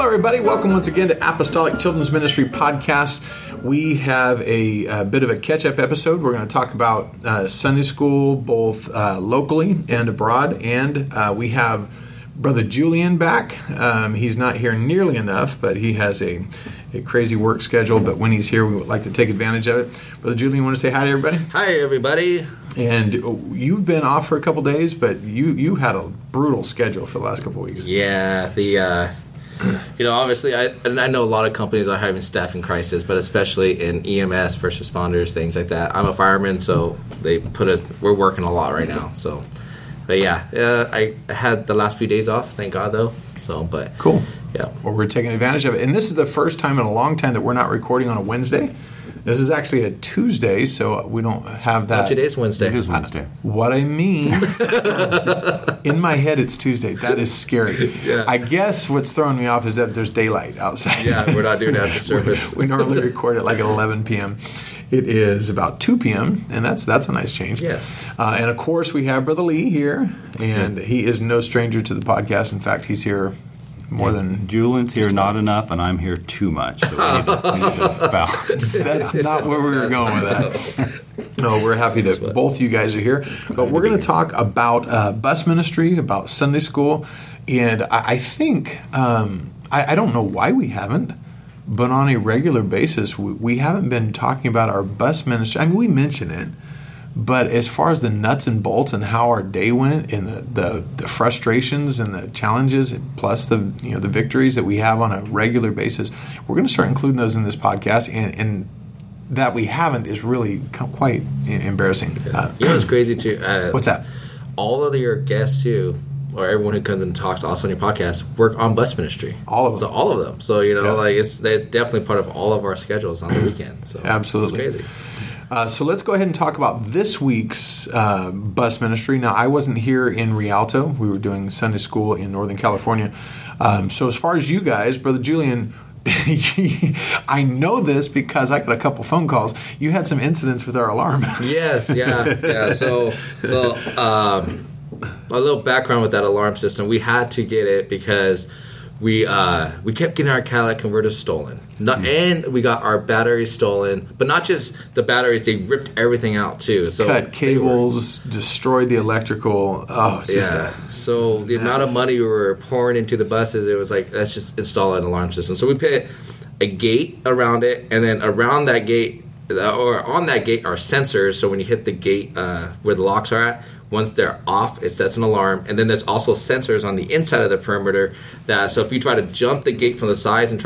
Hello, everybody. Welcome once again to Apostolic Children's Ministry Podcast. We have a bit of a catch-up episode. We're going to talk about Sunday school, both locally and abroad. And we have Brother Julian back. He's not here nearly enough, but he has a crazy work schedule. But when he's here, we would like to take advantage of it. Brother Julian, you want to say hi to everybody? Hi, everybody. And you've been off for a couple days, but you had a brutal schedule for the last couple weeks. Yeah, you know, obviously, I know a lot of companies are having staffing crisis, but especially in EMS, first responders, things like that. I'm a fireman, so we're working a lot right now. So, but yeah, I had the last few days off, thank God, though. So, but cool. Yeah, well, we're taking advantage of it, and this is the first time in a long time that we're not recording on a Wednesday. This is actually a Tuesday, so we don't have that. Today's Wednesday. It is Wednesday. What I mean, in my head, it's Tuesday. That is scary. Yeah. I guess what's throwing me off is that there's daylight outside. Yeah, we're not doing after service. We normally record at like 11 p.m. It is about 2 p.m., and that's a nice change. Yes. And, of course, we have Brother Lee here, and he is no stranger to the podcast. In fact, he's here more than Julian's here, not enough, and I'm here too much. So we need to balance. That's not where we were going with that. No, we're happy that both you guys are here. But we're going to talk about bus ministry, about Sunday school, and I think I don't know why we haven't, but on a regular basis, we haven't been talking about our bus ministry. I mean, we mention it. But as far as the nuts and bolts and how our day went and the frustrations and the challenges, plus the victories that we have on a regular basis, we're going to start including those in this podcast. And that we haven't is really quite embarrassing. You know what's crazy, too? What's that? All of your guests, too, or everyone who comes and talks also on your podcast, work on bus ministry. All of them. So all of them. So, you know, like it's definitely part of all of our schedules on the weekend. So absolutely. It's crazy. So let's go ahead and talk about this week's bus ministry. Now, I wasn't here in Rialto. We were doing Sunday school in Northern California. So as far as you guys, Brother Julian, I know this because I got a couple phone calls. You had some incidents with our alarm. Yes, yeah. So a little background with that alarm system. We had to get it because we kept getting our catalytic converters stolen. And we got our batteries stolen, but not just the batteries. They ripped everything out, too. So cut cables, destroyed the electrical. Oh, it's so the amount of money we were pouring into the buses, it was like, let's just install an alarm system. So we put a gate around it, and then around that gate, or on that gate, are sensors. So when you hit the gate where the locks are at, once they're off, it sets an alarm. And then there's also sensors on the inside of the perimeter. So if you try to jump the gate from the sides and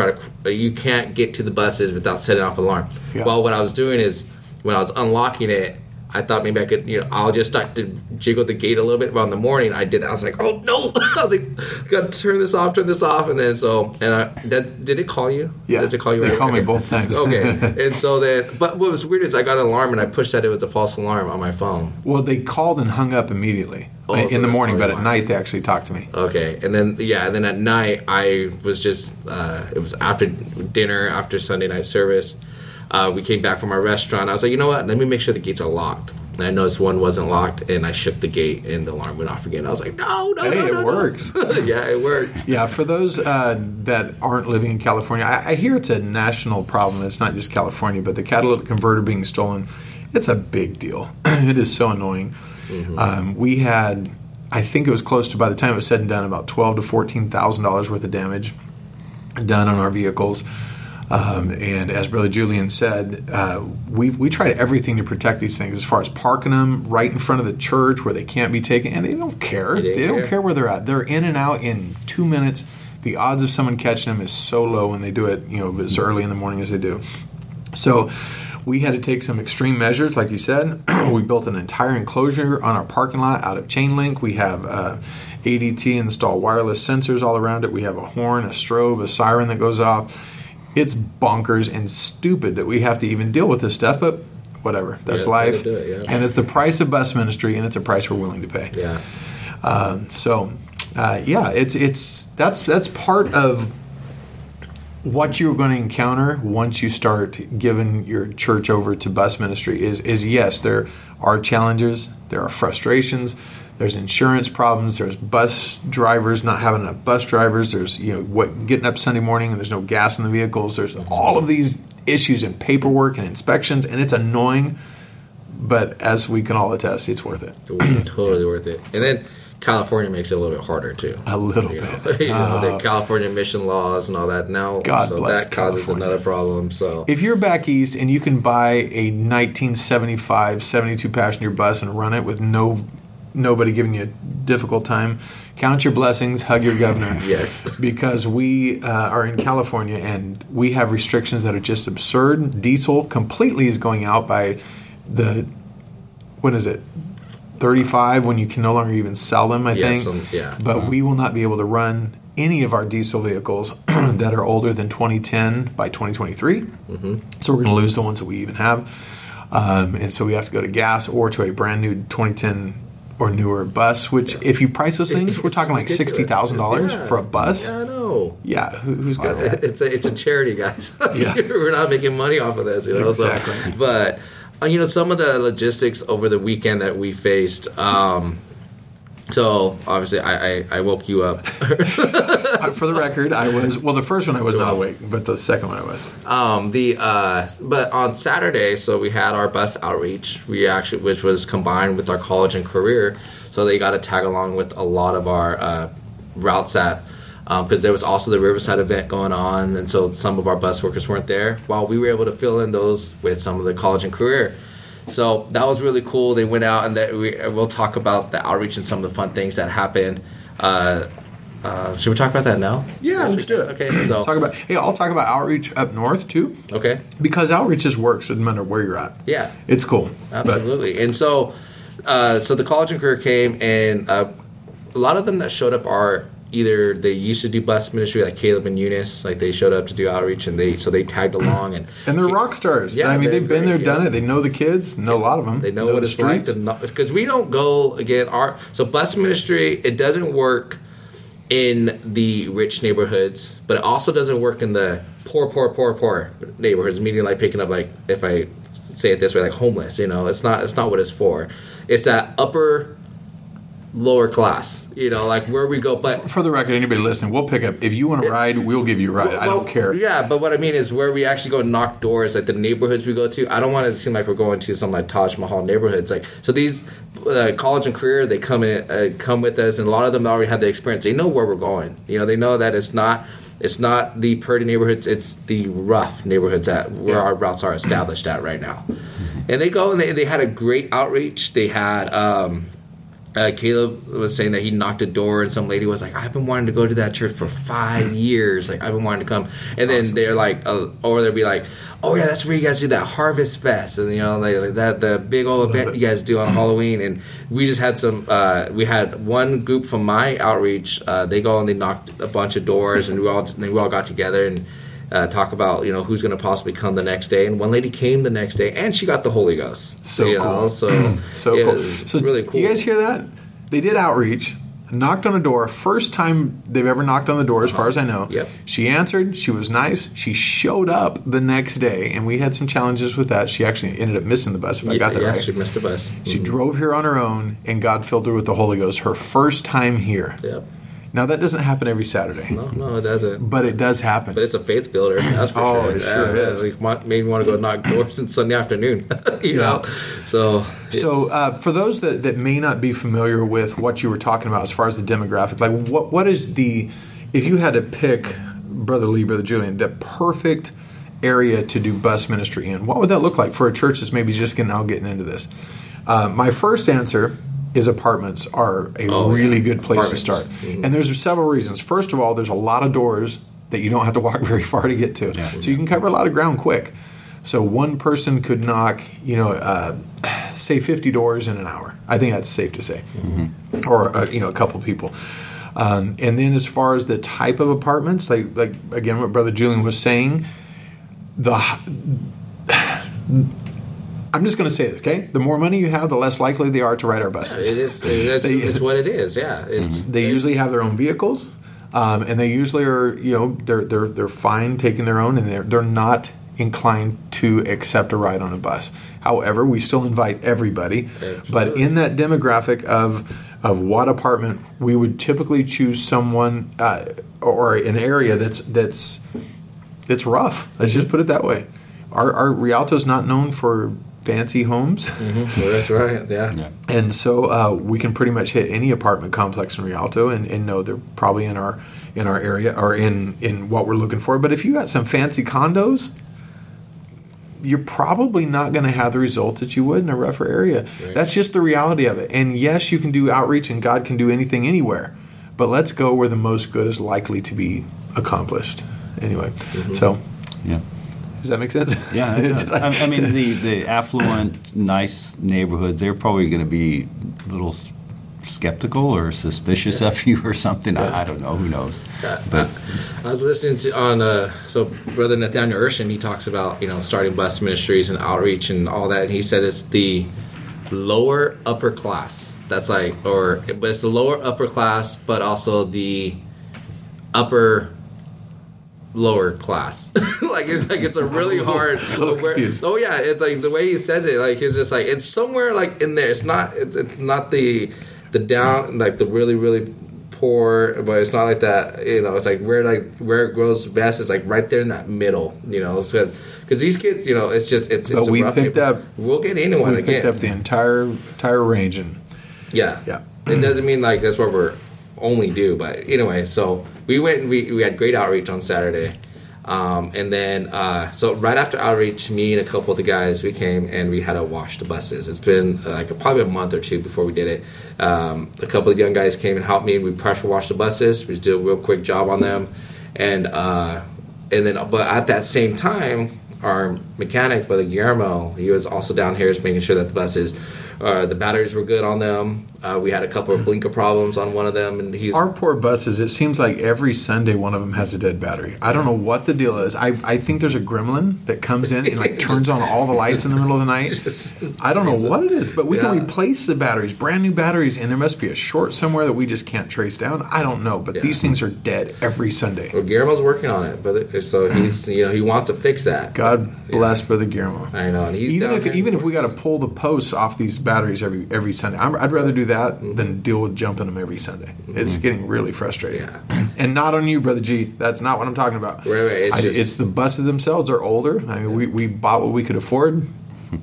you can't get to the buses without setting off an alarm. Yeah. Well, what I was doing is when I was unlocking it, I thought maybe I could, I'll just start to jiggle the gate a little bit. But on the morning, I did that. I was like, oh, no. I was like, got to turn this off. And then did it call you? Yeah. Did it call you? They called me both times. Okay. And so then, but what was weird is I got an alarm and I pushed that it was a false alarm on my phone. Well, they called and hung up immediately in the morning, but at night they actually talked to me. Okay. And then, and then at night I was just, it was after dinner, after Sunday night service. We came back from our restaurant. I was like, you know what? Let me make sure the gates are locked. And I noticed one wasn't locked, and I shook the gate, and the alarm went off again. I was like, no, it works. Yeah, it works. Yeah, for those that aren't living in California, I hear it's a national problem. It's not just California, but the catalytic converter being stolen, it's a big deal. It is so annoying. Mm-hmm. We had, I think it was close to, by the time it was said and done, about $12,000 to $14,000 worth of damage done on our vehicles. And as Brother Julian said, we tried everything to protect these things as far as parking them right in front of the church where they can't be taken. And they don't care. They don't care where they're at. They're in and out in 2 minutes. The odds of someone catching them is so low when they do it, as early in the morning as they do. So we had to take some extreme measures, like you said. We built an entire enclosure on our parking lot out of chain link. We have ADT install wireless sensors all around it. We have a horn, a strobe, a siren that goes off. It's bonkers and stupid that we have to even deal with this stuff, but whatever. That's life. And it's the price of bus ministry, and it's a price we're willing to pay. Yeah. That's part of what you're going to encounter once you start giving your church over to bus ministry is yes, there are challenges, there are frustrations, There's insurance problems. There's bus drivers not having enough bus drivers. There's getting up Sunday morning and there's no gas in the vehicles. There's all of these issues and paperwork and inspections, and it's annoying. But as we can all attest, it's worth it. Totally worth it. And then California makes it a little bit harder too. A little bit. The California emission laws and all that. Now, God so bless that causes California. Another problem. So, if you're back east and you can buy a 1975 72 passenger bus and run it with nobody giving you a difficult time, count your blessings, hug your governor. Yes. Because we are in California and we have restrictions that are just absurd. Diesel completely is going out by the, 35, when you can no longer even sell them, I think. But we will not be able to run any of our diesel vehicles that are older than 2010 by 2023. Mm-hmm. So we're going to lose the ones that we even have. And so we have to go to gas or to a brand new 2010 or newer bus, which if you price those things, we're talking like $60,000 for a bus. Yeah, I know. Yeah, who's got that? It's a charity, guys. Yeah. We're not making money off of this. Exactly. So, but... some of the logistics over the weekend that we faced. So obviously, I woke you up. For the record, I was the first one I was not awake, but the second one I was. But on Saturday, so we had our bus outreach. We actually, which was combined with our college and career, so they got to tag along with a lot of our routes that. Because there was also the Riverside event going on, and so some of our bus workers weren't there, while we were able to fill in those with some of the college and career. So that was really cool. They went out, and we'll talk about the outreach and some of the fun things that happened. Should we talk about that now? Yeah, let's do it. Okay, so I'll talk about outreach up north too. Okay, because outreach just works no matter where you're at. Yeah, it's cool. Absolutely, and so the college and career came, and a lot of them that showed up are. Either they used to do bus ministry, like Caleb and Eunice, like they showed up to do outreach, and they tagged along, and they're rock stars. Yeah, I mean they've been there, done it. They know the kids, know a lot of them. They know what it's like, because we don't go again. So bus ministry, it doesn't work in the rich neighborhoods, but it also doesn't work in the poor neighborhoods. Meaning like picking up, like if I say it this way, like homeless. It's not what it's for. It's that upper. Lower class, like where we go. But for the record, anybody listening, we'll pick up. If you want to ride, we'll give you a ride. I don't care. Yeah, but what I mean is where we actually go knock doors, like the neighborhoods we go to. I don't want it to seem like we're going to some like Taj Mahal neighborhoods. Like so, these college and career, they come with us, and a lot of them already have the experience. They know where we're going. They know that it's not the pretty neighborhoods. It's the rough neighborhoods where our routes are established at right now. And they go and they had a great outreach. They had. Caleb was saying that he knocked a door and some lady was like, I've been wanting to go to that church for 5 years. Like, I've been wanting to come. And then they're like, or they'll be like, oh, yeah, that's where you guys do that Harvest Fest. And, like that, the big old event you guys do on Halloween. And we just had we had one group from my outreach. They go and they knocked a bunch of doors and we all got together and talk about, who's going to possibly come the next day. And one lady came the next day, and she got the Holy Ghost. So cool. So cool. So really cool. You guys hear that? They did outreach, knocked on a door, first time they've ever knocked on the door, as far as I know. Yep. She answered. She was nice. She showed up the next day, and we had some challenges with that. She actually ended up missing the bus, if I got that right. Yeah, she missed the bus. She drove here on her own, and God filled her with the Holy Ghost her first time here. Yep. Now, that doesn't happen every Saturday. No, it doesn't. But it does happen. But it's a faith builder. That's for sure. Oh, it sure is. Like, made me want to go knock doors on Sunday afternoon. You know? So, for those that may not be familiar with what you were talking about as far as the demographic, like what is the, if you had to pick, Brother Lee, Brother Julian, the perfect area to do bus ministry in, what would that look like for a church that's maybe just getting into this? My first answer is apartments are a really good place to start. Mm-hmm. And there's several reasons. First of all, there's a lot of doors that you don't have to walk very far to get to. Yeah. So you can cover a lot of ground quick. So one person could knock, say 50 doors in an hour. I think that's safe to say. Mm-hmm. Or, a couple people. And then as far as the type of apartments, like again, what Brother Julian was saying, I'm just going to say this, okay? The more money you have, the less likely they are to ride our buses. It is. It's what it is. Yeah. They usually have their own vehicles, and they usually are. They're fine taking their own, and they're not inclined to accept a ride on a bus. However, we still invite everybody, but in that demographic of of what apartment, we would typically choose someone or an area that's rough. Let's just put it that way. Our Rialto's not known for fancy homes. Mm-hmm. Well, that's right. Yeah. And so we can pretty much hit any apartment complex in Rialto and know they're probably in our area or in what we're looking for. But if you got some fancy condos, you're probably not going to have the results that you would in a rougher area. Right. That's just the reality of it. And yes, you can do outreach, and God can do anything anywhere. But let's go where the most good is likely to be accomplished. Anyway, mm-hmm. So yeah. Does that make sense? Yeah, it does. I mean, the affluent, nice neighborhoods, they're probably going to be a little skeptical or suspicious of you or something. Yeah. I don't know. Who knows? But I was listening to so Brother Nathaniel Urshan, he talks about, starting bus ministries and outreach and all that. And he said it's the lower upper class. But it's the lower upper class, but also the upper lower class. It's a really hard. It's like the way he says it. He's just like it's somewhere in there. It's not. It's not the down the really really poor, but it's not like that. It's where it grows best is right there in that middle. Because these kids. It's just it's. But we picked up. We'll get anyone again. We picked up the entire range and. Yeah. It doesn't mean that's what we're only do, but anyway. So we went and we had great outreach on Saturday. And then, so right after outreach, me and a couple of the guys, we came and we had to wash the buses. It's been probably a month or two before we did it. A couple of young guys came and helped me. We pressure washed the buses. We just did a real quick job on them. But at that same time, our mechanic, Brother Guillermo, he was also down here making sure that the buses, the batteries were good on them. We had a couple of blinker problems on one of them. And our poor buses, it seems like every Sunday one of them has a dead battery. I don't know what the deal is. I think there's a gremlin that comes in and turns on all the lights in the middle of the night. I don't know what it is, but we can replace the batteries, brand new batteries, and there must be a short somewhere that we just can't trace down. I don't know, but these things are dead every Sunday. Well, Guillermo's working on it, but so he's he wants to fix that. God bless Brother Guillermo. I know, and he's even if we got to pull the posts off these batteries every Sunday. I'd rather do that than deal with jumping them every Sunday. It's getting really frustrating. Yeah. And not on you, Brother G. That's not what I'm talking about. Right. It's the buses themselves are older. I mean, we bought what we could afford,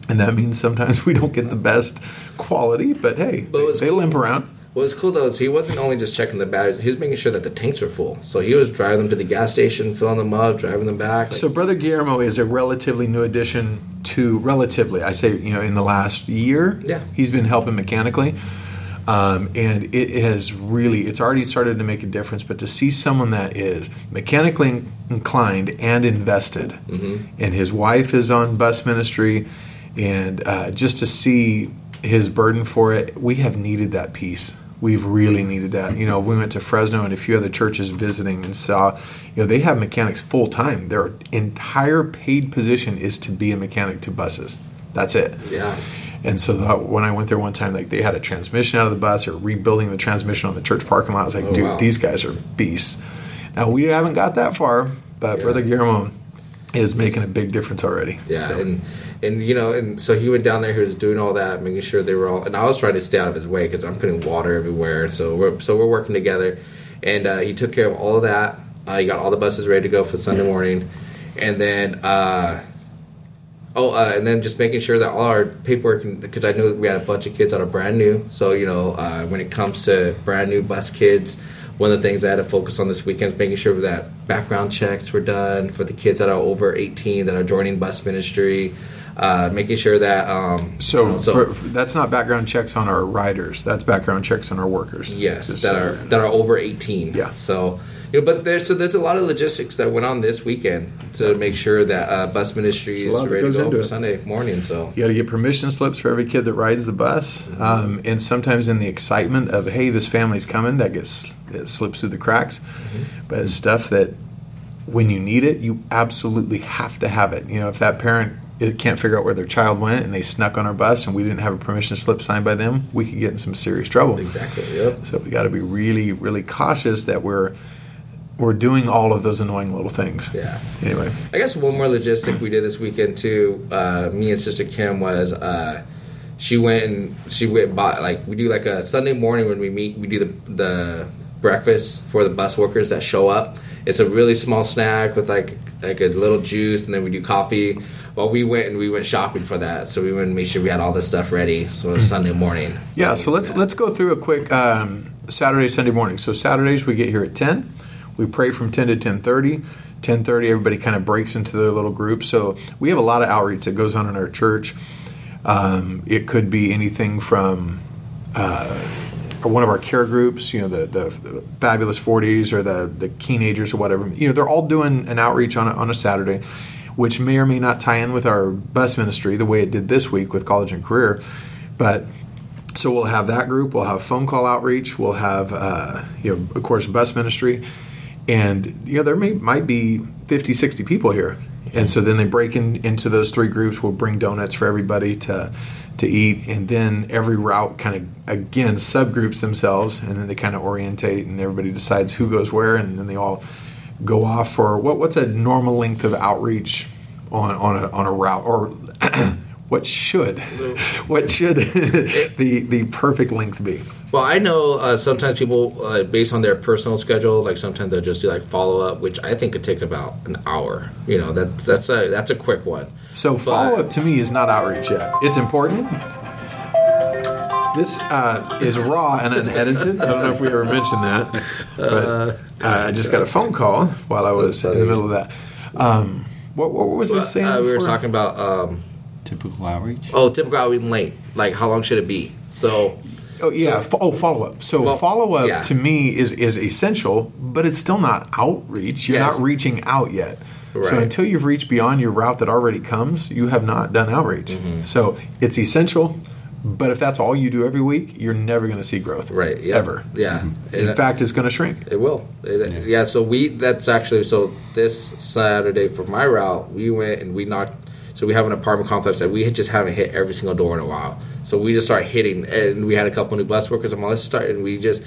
and that means sometimes we don't get the best quality, but hey, they limp around. What was cool, though, is he wasn't only just checking the batteries. He was making sure that the tanks were full. So he was driving them to the gas station, filling them up, driving them back. So Brother Guillermo is a relatively new addition to in the last year. Yeah. He's been helping mechanically. And it has really, it's already started to make a difference. But to see someone that is mechanically inclined and invested, and his wife is on bus ministry, and just to see his burden for it, we have needed that piece. We've really needed that. We went to Fresno and a few other churches visiting and saw, they have mechanics full time. Their entire paid position is to be a mechanic to buses. That's it. Yeah. And so when I went there one time, they had a transmission out of the bus or rebuilding the transmission on the church parking lot. I was like, wow. These guys are beasts. Now, we haven't got that far, but Brother Guillermo is making a big difference already. Yeah, so. And so he went down there. He was doing all that, making sure they were all. And I was trying to stay out of his way because I'm putting water everywhere. So we're working together, and he took care of all of that. He got all the buses ready to go for Sunday morning, and then just making sure that all our paperwork, because I knew we had a bunch of kids that are brand new. So when it comes to brand new bus kids, one of the things I had to focus on this weekend is making sure that background checks were done for the kids that are over 18 that are joining bus ministry. Making sure that that's not background checks on our riders. That's background checks on our workers. Yes, that are over 18. Yeah. So but there's a lot of logistics that went on this weekend to make sure that bus ministry is ready to go for Sunday morning. So you got to get permission slips for every kid that rides the bus, and sometimes in the excitement of hey, this family's coming, it slips through the cracks. Mm-hmm. But it's stuff that when you need it, you absolutely have to have it. If that parent it can't figure out where their child went and they snuck on our bus and we didn't have a permission slip signed by them, we could get in some serious trouble. Exactly, yep. So we got to be really, really cautious that we're doing all of those annoying little things. Yeah. Anyway. I guess one more logistic we did this weekend too, me and Sister Kim was She went and bought, like, we do like a Sunday morning when we meet, we do the breakfast for the bus workers that show up. It's a really small snack with like a little juice, and then we do coffee. Well, we went shopping for that, so we went and made sure we had all this stuff ready. So it was Sunday morning. Yeah, so let's go through a quick Saturday, Sunday morning. So Saturdays we get here at 10. We pray from 10 to 10:30. 10:30, everybody kind of breaks into their little group. So we have a lot of outreach that goes on in our church. It could be anything from one of our care groups, you know, the Fabulous 40s or the Keenagers or whatever. You know, they're all doing an outreach on a Saturday, which may or may not tie in with our bus ministry the way it did this week with college and career. But so we'll have that group. We'll have phone call outreach. We'll have, of course, bus ministry. And, there might be 50, 60 people here. And so then they break into those three groups. We'll bring donuts for everybody to eat. And then every route kind of, again, subgroups themselves. And then they kind of orientate, and everybody decides who goes where. And then they all go off for what's a normal length of outreach on a route? Or what should the perfect length be? Well, I know sometimes people, based on their personal schedule, like sometimes they'll just do like follow up, which I think could take about an hour. You know, that's a quick one. So follow up to me is not outreach yet. It's important. This is raw and unedited. I don't know if we ever mentioned that, but I just got a phone call while I was in the middle of that. What was this saying? We were talking about typical outreach. Oh, typical outreach length. Like, how long should it be? So. Oh yeah. Follow up. So follow up to me is essential, but it's still not outreach. You're not reaching out yet. Right. So until you've reached beyond your route that already comes, you have not done outreach. Mm-hmm. So it's essential, but if that's all you do every week, you're never going to see growth. Right. Yeah. Ever. Yeah. Mm-hmm. In fact, it's going to shrink. It will. Yeah. So so this Saturday for my route, we went and we knocked. So we have an apartment complex that we just haven't hit every single door in a while. So we just start hitting, and we had a couple new bus workers. I'm like, let's start, and we got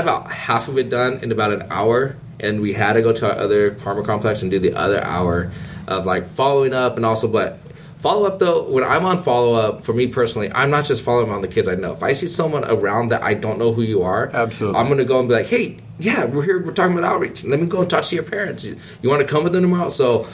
about half of it done in about an hour, and we had to go to our other apartment complex and do the other hour of like following up and also, but follow up though. When I'm on follow up, for me personally, I'm not just following up on the kids I know. If I see someone around that I don't know who you are, absolutely, I'm gonna go and be like, hey, yeah, we're here. We're talking about outreach. Let me go and talk to your parents. You want to come with them tomorrow? So.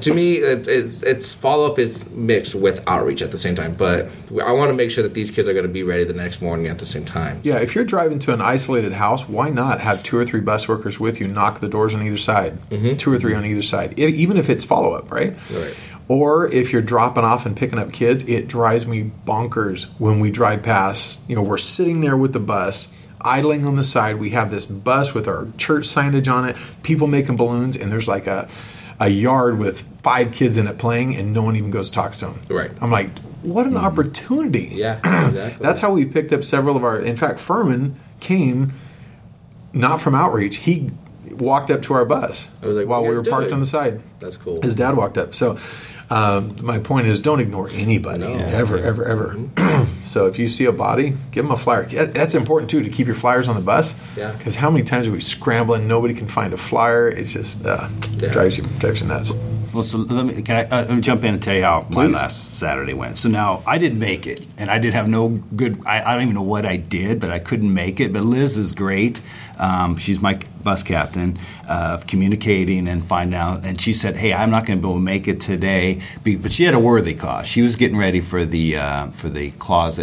To me, it's follow-up is mixed with outreach at the same time. But I want to make sure that these kids are going to be ready the next morning at the same time. So. Yeah, if you're driving to an isolated house, why not have 2 or 3 bus workers with you knock the doors on either side, mm-hmm. 2 or 3 on either side, even if it's follow-up, right? Right. Or if you're dropping off and picking up kids, it drives me bonkers when we drive past. We're sitting there with the bus, idling on the side. We have this bus with our church signage on it, people making balloons, and there's like a yard with 5 kids in it playing, and no one even goes talk to them. Right. I'm like, what an opportunity. Yeah, exactly. That's how we picked up several of our... In fact, Furman came not from outreach. He walked up to our bus while we were parked on the side. That's cool. His dad walked up. So my point is, don't ignore anybody, ever. Mm-hmm. So if you see a body, give them a flyer. That's important, too, to keep your flyers on the bus. Yeah. Because how many times are we scrambling? Nobody can find a flyer. It's just drives you nuts. Well, so let me jump in and tell you how my last Saturday went. So now I didn't make it, and I did have no good. I don't even know what I did, but I couldn't make it. But Liz is great. She's my bus captain of communicating and finding out. And she said, "Hey, I'm not going to be able to make it today," but she had a worthy cause. She was getting ready for the closet,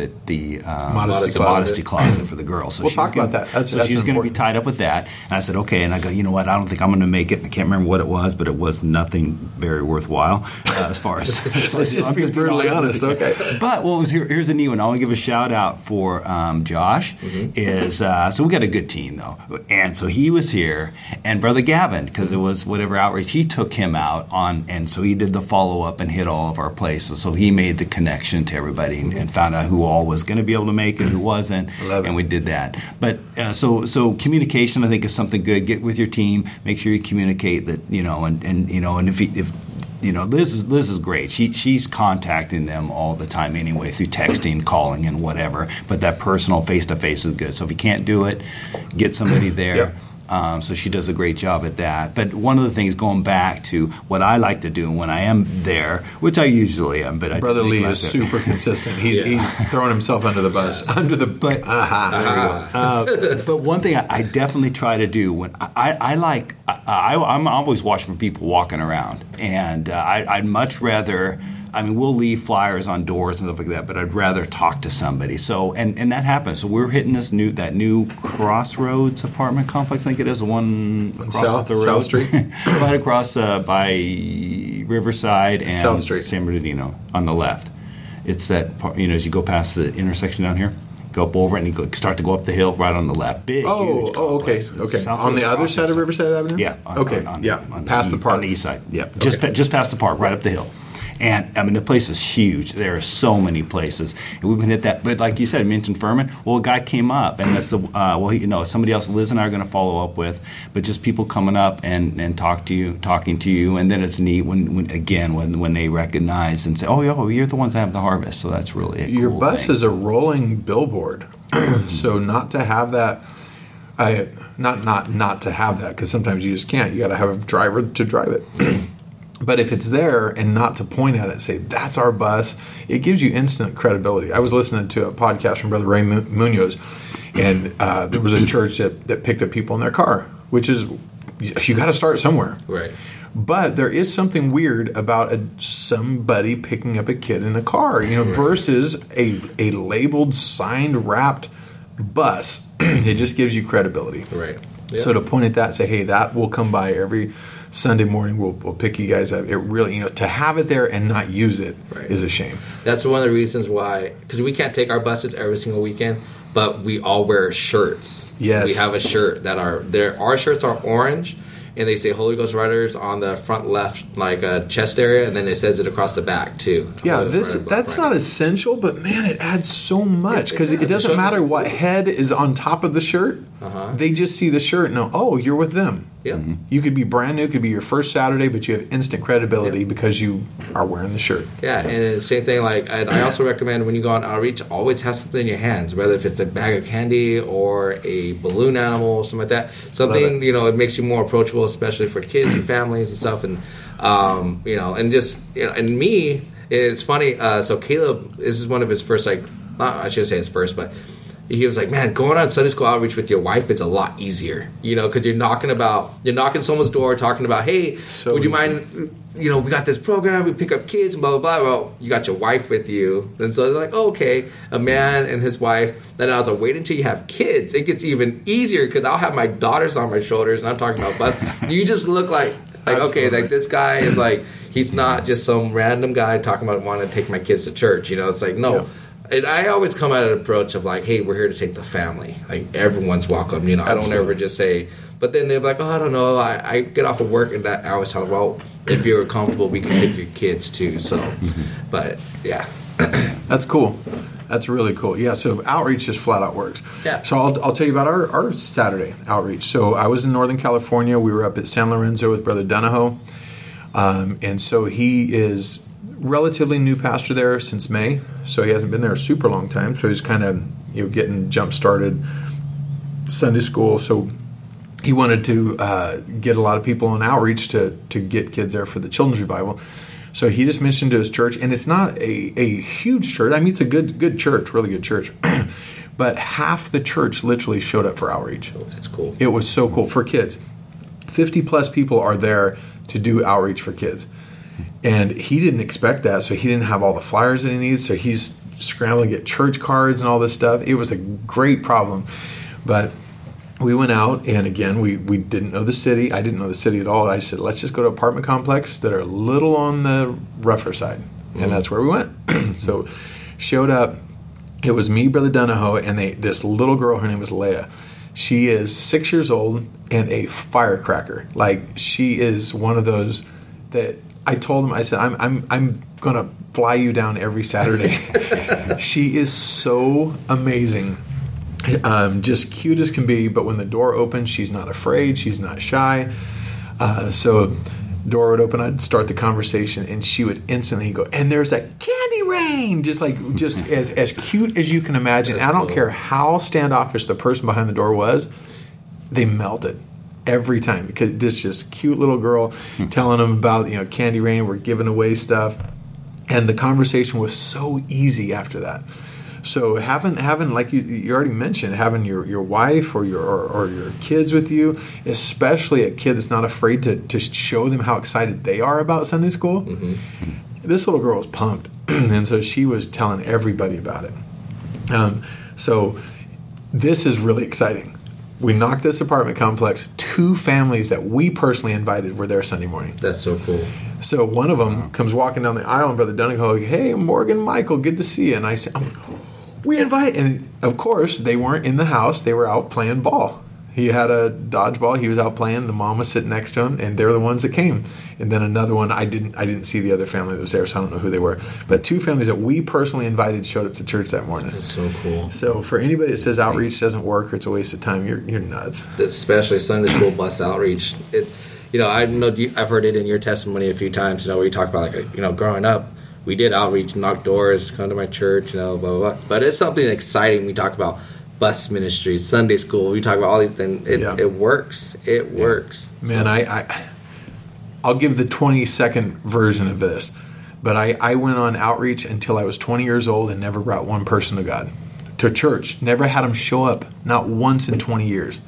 modesty closet for the girls. So we'll talk about that. She was going to be tied up with that. And I said, "Okay." And I go, "You know what? I don't think I'm going to make it." I can't remember what it was, but it was nothing very worthwhile as far as. So let's just be brutally honest, okay? But here's a new one. I want to give a shout out for Josh. Mm-hmm. So we got a good team though, and so he was here, and Brother Gavin, because it was whatever outreach, he took him out on, and so he did the follow up and hit all of our places. So he made the connection to everybody and found out who all was going to be able to make it, who wasn't, and we did that. But so communication, I think, is something good. Get with your team, make sure you communicate that and if. Liz is great. She's contacting them all the time anyway through texting, calling, and whatever. But that personal face-to-face is good. So if you can't do it, get somebody there. Yep. So she does a great job at that. But one of the things, going back to what I like to do when I am there, which I usually am, but Brother Lee is super consistent. He's throwing himself under the bus. Yes. But one thing I definitely try to do when I'm always watching for people walking around, and I'd much rather. I mean, we'll leave flyers on doors and stuff like that, but I'd rather talk to somebody. So, and that happens. So we're hitting that new Crossroads apartment complex, I think it is, the one across the road. South Street. Right across by Riverside and South Street. San Bernardino on the left. It's that, as you go past the intersection down here, go up over it and you start to go up the hill right on the left. Big, huge complex. Okay. On the other side of Riverside Avenue? Yeah. Past the park. On the east side, yeah. Okay. Just past the park, right up the hill. And, I mean, the place is huge. There are so many places. And we've been at that. But like you said, mentioned Furman. Well, a guy came up, and that's somebody else Liz and I are going to follow up with. But just people coming up and talking to you. And then it's neat when they recognize and say, oh, yo, you're the ones that have the harvest. So that's really Your cool bus thing. Is a rolling billboard. So not to have that. Not to have that, because sometimes you just can't. You got to have a driver to drive it. But if it's there and not to point at it, say, that's our bus, it gives you instant credibility. I was listening to a podcast from Brother Ray Munoz, and there was a church that picked up people in their car, which is, you got to start somewhere. Right. But there is something weird about somebody picking up a kid in a car, right. Versus a labeled, signed, wrapped bus. It just gives you credibility. Right. Yeah. So to point at that and say, hey, that will come by every Sunday morning, we'll pick you guys up. It really, to have it there and not use it is a shame. That's one of the reasons why, because we can't take our buses every single weekend, but we all wear shirts. Yes. We have a shirt that our shirts are orange, and they say Holy Ghost Riders on the front left, like chest area, and then it says it across the back, too. Yeah, that's not essential, but man, it adds so much, because it doesn't matter what head is on top of the shirt. Uh-huh. They just see the shirt and know, oh, you're with them. Yeah. Mm-hmm. You could be brand new, it could be your first Saturday, but you have instant credibility because you are wearing the shirt. Yeah, and the same thing, and I also recommend when you go on outreach, always have something in your hands, whether if it's a bag of candy or a balloon animal, something like that. Something, it makes you more approachable, especially for kids and families and stuff. And, and me, it's funny. So Caleb, this is one of his first, I shouldn't say his first, but he was like, man, going on Sunday school outreach with your wife is a lot easier, because you're knocking someone's door, talking about, hey, so would you mind, we got this program, we pick up kids and blah, blah, blah. Well, you got your wife with you. And so they're like, oh, okay, a man and his wife. Then I was like, wait until you have kids. It gets even easier because I'll have my daughters on my shoulders and I'm talking about bus. You just look like okay, like this guy is like, he's not just some random guy talking about wanting to take my kids to church. It's like, no. Yeah. And I always come at an approach of like, hey, we're here to take the family. Like, everyone's welcome. Absolutely. I don't ever just say, but then they're like, oh, I don't know. I get off of work and I always tell them, well, if you're comfortable, we can take your kids too. So, but yeah. That's cool. That's really cool. Yeah, so outreach just flat out works. Yeah. So I'll tell you about our Saturday outreach. So I was in Northern California. We were up at San Lorenzo with Brother Dunahoe. And so he is relatively new pastor there since May, so he hasn't been there a super long time, so he's kind of getting jump started Sunday school, so he wanted to get a lot of people on outreach to get kids there for the children's revival. So he just mentioned to his church, and it's not a huge church, it's a good church, really good church, but half the church literally showed up for outreach. Oh, that's cool. It was so cool for kids. 50 plus people are there to do outreach for kids. And he didn't expect that, so he didn't have all the flyers that he needs, so he's scrambling to get church cards and all this stuff. It was a great problem. But we went out, and again, we didn't know the city. I didn't know the city at all. I said, let's just go to apartment complex that are a little on the rougher side. Mm-hmm. And that's where we went. So showed up. It was me, Brother Dunahoe, and this little girl, her name was Leia. She is 6 years old and a firecracker. She is one of those that... I told him, I said, I'm going to fly you down every Saturday. She is so amazing. Just cute as can be. But when the door opens, she's not afraid. She's not shy. So door would open. I'd start the conversation and she would instantly go, and there's a candy rain. Just as cute as you can imagine. That's I don't care how standoffish the person behind the door was. They melted. every time. This cute little girl telling them about, Candy Rain, we're giving away stuff. And the conversation was so easy after that. So having like you already mentioned, having your wife or your kids with you, especially a kid that's not afraid to show them how excited they are about Sunday school. Mm-hmm. This little girl was pumped, and so she was telling everybody about it. So this is really exciting. We knocked this apartment complex. 2 families that we personally invited were there Sunday morning. That's so cool. So one of them comes walking down the aisle, and Brother Dunahoe, hey, Morgan Michael, good to see you. And I said, we invited. And, of course, they weren't in the house. They were out playing ball. He had a dodgeball. He was out playing. The mom was sitting next to him, and they're the ones that came. And then another one, I didn't see the other family that was there, so I don't know who they were. But 2 families that we personally invited showed up to church that morning. That's so cool. So for anybody that says outreach doesn't work or it's a waste of time, you're nuts. Especially Sunday school bus outreach. I've heard it in your testimony a few times. Where you talk about growing up, we did outreach, knock doors, come to my church, blah blah blah. But it's something exciting. We talk about bus ministry, Sunday school. We talk about all these things. It works. It works. Man, I'll give the 20-second version of this. But I went on outreach until I was 20 years old and never brought one person to God, to church. Never had them show up, not once in 20 years.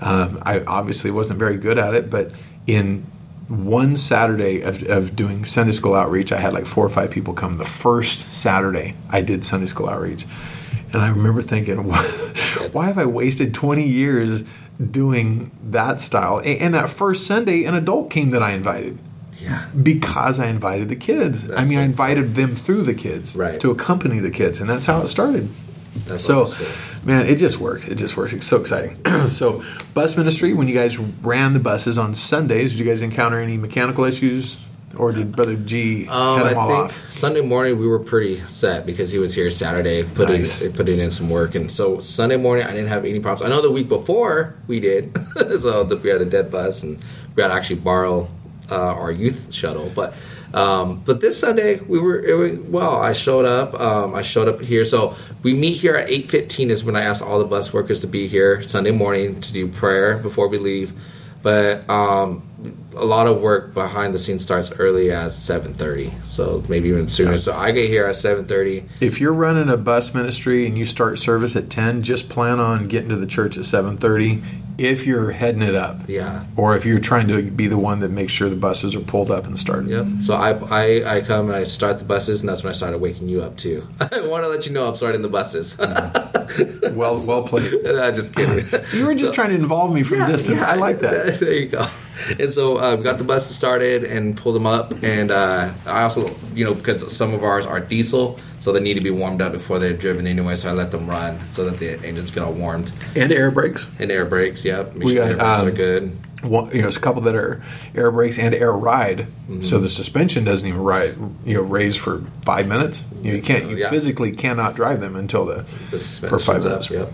I obviously wasn't very good at it, but in one Saturday of doing Sunday school outreach, I had like 4 or 5 people come. The first Saturday I did Sunday school outreach. And I remember thinking, why have I wasted 20 years doing that style? And that first Sunday, an adult came that I invited. Yeah. Because I invited the kids. I invited them through the kids, right, to accompany the kids. And that's how it started. That's so, man, it just works. It just works. It's so exciting. So, bus ministry, when you guys ran the buses on Sundays, did you guys encounter any mechanical issues? Or did Brother G head them all off? Sunday morning we were pretty set because he was here Saturday putting in some work. And so Sunday morning I didn't have any problems. I know the week before we did. So we had a dead bus and we had to actually borrow our youth shuttle. But this Sunday I showed up. I showed up here. So we meet here at 8:15 is when I asked all the bus workers to be here Sunday morning to do prayer before we leave. But a lot of work behind the scenes starts early as 7:30, so maybe even sooner. Yeah. So I get here at 7:30. If you're running a bus ministry and you start service at 10, just plan on getting to the church at 7:30 if you're heading it up. Yeah. Or if you're trying to be the one that makes sure the buses are pulled up and started. Yep. So I come and I start the buses, and that's when I started waking you up, too. I want to let you know I'm starting the buses. Well played. No, just kidding. So you were just trying to involve me from a distance. Yeah, I like that. There you go. And so we got the buses started and pulled them up. And I also, because some of ours are diesel, so they need to be warmed up before they're driven anyway. So I let them run so that the engines get all warmed. And air brakes. Yep. Make sure the air brakes are good. There's a couple that are air brakes and air ride, so the suspension doesn't even ride. Raise for 5 minutes. You can't. You physically cannot drive them until the for 5 minutes. Up, yep.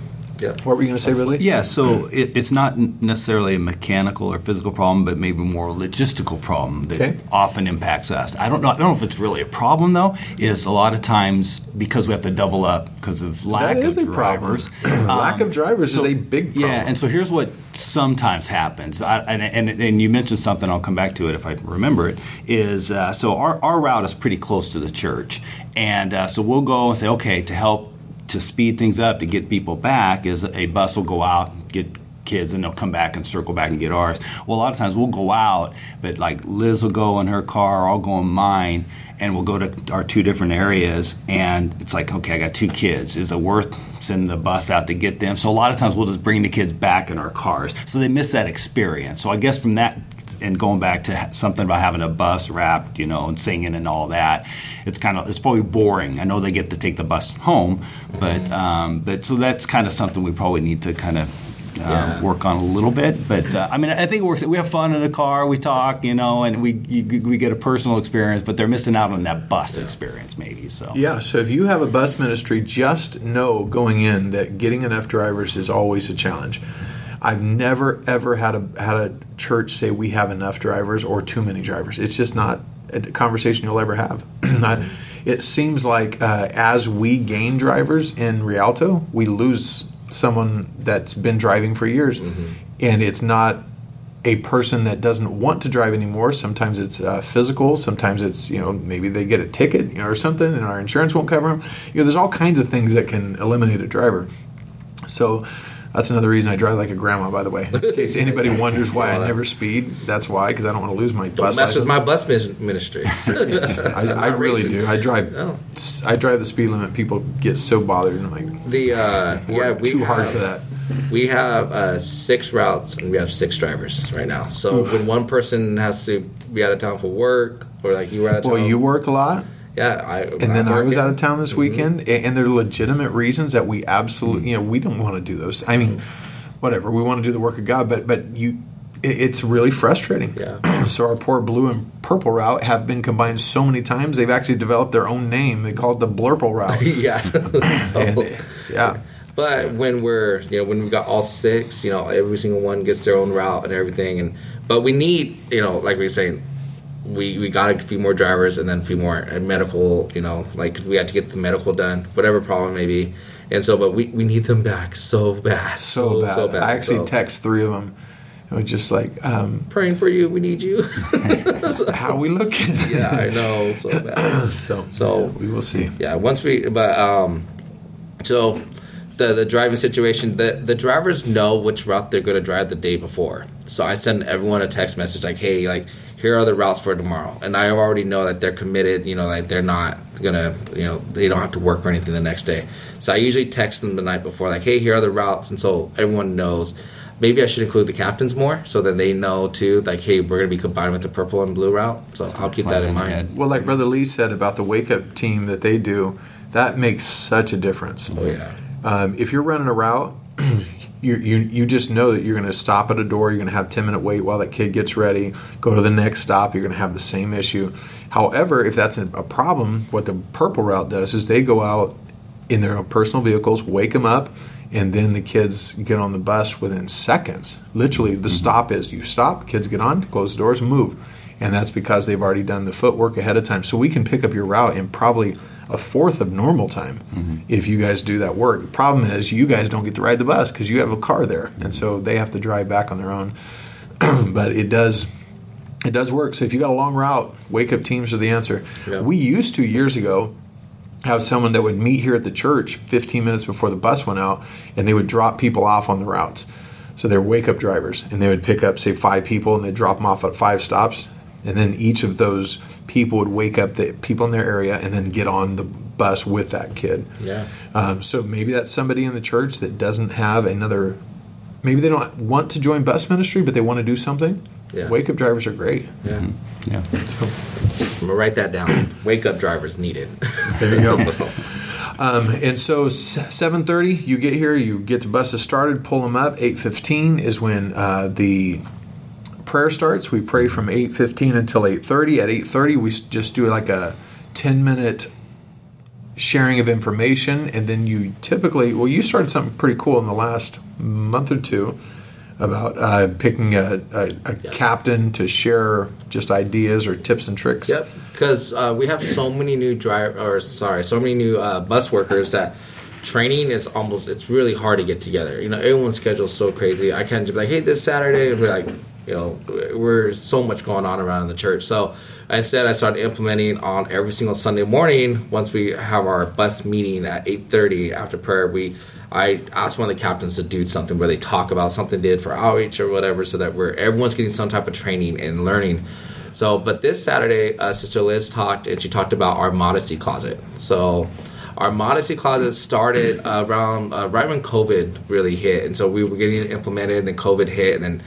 What were you going to say, Ridley? Yeah. So it's not necessarily a mechanical or physical problem, but maybe more a logistical problem that often impacts us. I don't know if it's really a problem though. Is a lot of times because we have to double up because of lack of drivers. Lack of drivers is a big problem. Yeah. And so here's what sometimes happens, and you mentioned something. I'll come back to it if I remember it. Is so our route is pretty close to the church, and so we'll go and say, okay, to help to speed things up to get people back, is a bus will go out and get kids, and they'll come back and circle back and get ours. Well, a lot of times we'll go out, but like Liz will go in her car, or I'll go in mine, and we'll go to our 2 different areas, and it's like, okay, I got 2 kids. Is it worth sending the bus out to get them? So a lot of times we'll just bring the kids back in our cars. So they miss that experience. So I guess from that, and going back to something about having a bus wrapped, and singing and all that, it's probably boring. I know they get to take the bus home, but so that's kind of something we probably need to kind of work on a little bit, but I think it works. We have fun in the car, we talk, and we get a personal experience, but they're missing out on that bus experience, maybe. So so if you have a bus ministry, just know going in that getting enough drivers is always a challenge. I've never ever had a church say we have enough drivers or too many drivers. It's just not a conversation you'll ever have. It seems like as we gain drivers in Rialto, we lose someone that's been driving for years, and it's not a person that doesn't want to drive anymore. Sometimes it's physical. Sometimes it's, maybe they get a ticket or something and our insurance won't cover them. There's all kinds of things that can eliminate a driver. So that's another reason I drive like a grandma, by the way. In case anybody wonders why I never speed, that's why, because I don't want to lose my bus license. Don't mess with my bus ministry. I really do. I drive the speed limit. People get so bothered. And we work too hard for that. We have 6 routes, and we have 6 drivers right now. So when one person has to be out of town for work, or like you were out of town. Well, you work a lot. Yeah. I was out of town this weekend, and there are legitimate reasons that we absolutely, we don't want to do those. I mean, whatever. We want to do the work of God, but it's really frustrating. Yeah. So our poor blue and purple route have been combined so many times, they've actually developed their own name. They call it the blurple route. Yeah. Yeah. But when we're, when we got all 6, every single one gets their own route and everything. But we need, like we were saying, we got a few more drivers and then a few more medical, we had to get the medical done, whatever problem may be. And so, but we need them back so bad. So bad. I actually text 3 of them. I was just like... praying for you. We need you. How we looking? Yeah, I know. So bad. So we will see. Yeah, once we... But, so... The driving situation, the drivers know which route they're going to drive the day before. So I send everyone a text message like, hey, here are the routes for tomorrow. And I already know that they're committed, they're not going to, they don't have to work or anything the next day. So I usually text them the night before like, hey, here are the routes. And so everyone knows. Maybe I should include the captains more so that they know, too, like, hey, we're going to be combined with the purple and blue route. So I'll keep that in mind. Well, like Brother Lee said about the wake-up team that they do, that makes such a difference. Oh, yeah. If you're running a route, you just know that you're going to stop at a door. You're going to have 10-minute wait while that kid gets ready. Go to the next stop. You're going to have the same issue. However, if that's a problem, what the purple route does is they go out in their own personal vehicles, wake them up, and then the kids get on the bus within seconds. Literally, the stop is you stop, kids get on, close the doors, move. And that's because they've already done the footwork ahead of time. So we can pick up your route in probably a fourth of normal time if you guys do that work. The problem is you guys don't get to ride the bus because you have a car there. And so they have to drive back on their own. But it does work. So if you got a long route, wake-up teams are the answer. Yeah. We used to, years ago, have someone that would meet here at the church 15 minutes before the bus went out, and they would drop people off on the routes. So they were wake-up drivers, and they would pick up, say, 5 people, and they'd drop them off at 5 stops. And then each of those people would wake up the people in their area and then get on the bus with that kid. Yeah. So maybe that's somebody in the church that doesn't have another – maybe they don't want to join bus ministry, but they want to do something. Yeah. Wake-up drivers are great. Yeah. Mm-hmm. Yeah. I'm going to write that down. Wake-up drivers needed. There you go. And so 7:30, you get here, you get the buses started, pull them up. 8:15 is when the – prayer starts. We pray from 8:15 until 8:30. At 8:30, we just do like a 10-minute sharing of information, and then you typically, you started something pretty cool in the last month or two about picking a captain to share just ideas or tips and tricks. Yep, because we have so many new bus workers that. Training is it's really hard to get together. Everyone's schedule's so crazy. I can't just be like, hey, this Saturday, and we're like, we're so much going on around in the church. So instead, I started implementing on every single Sunday morning. Once we have our bus meeting at 8:30 after prayer, I asked one of the captains to do something where they talk about something they did for outreach or whatever, so that everyone's getting some type of training and learning. So, but this Saturday, Sister Liz talked, and she talked about our modesty closet. So. Our modesty closet started around right when COVID really hit, and so we were getting it implemented, and then COVID hit, and then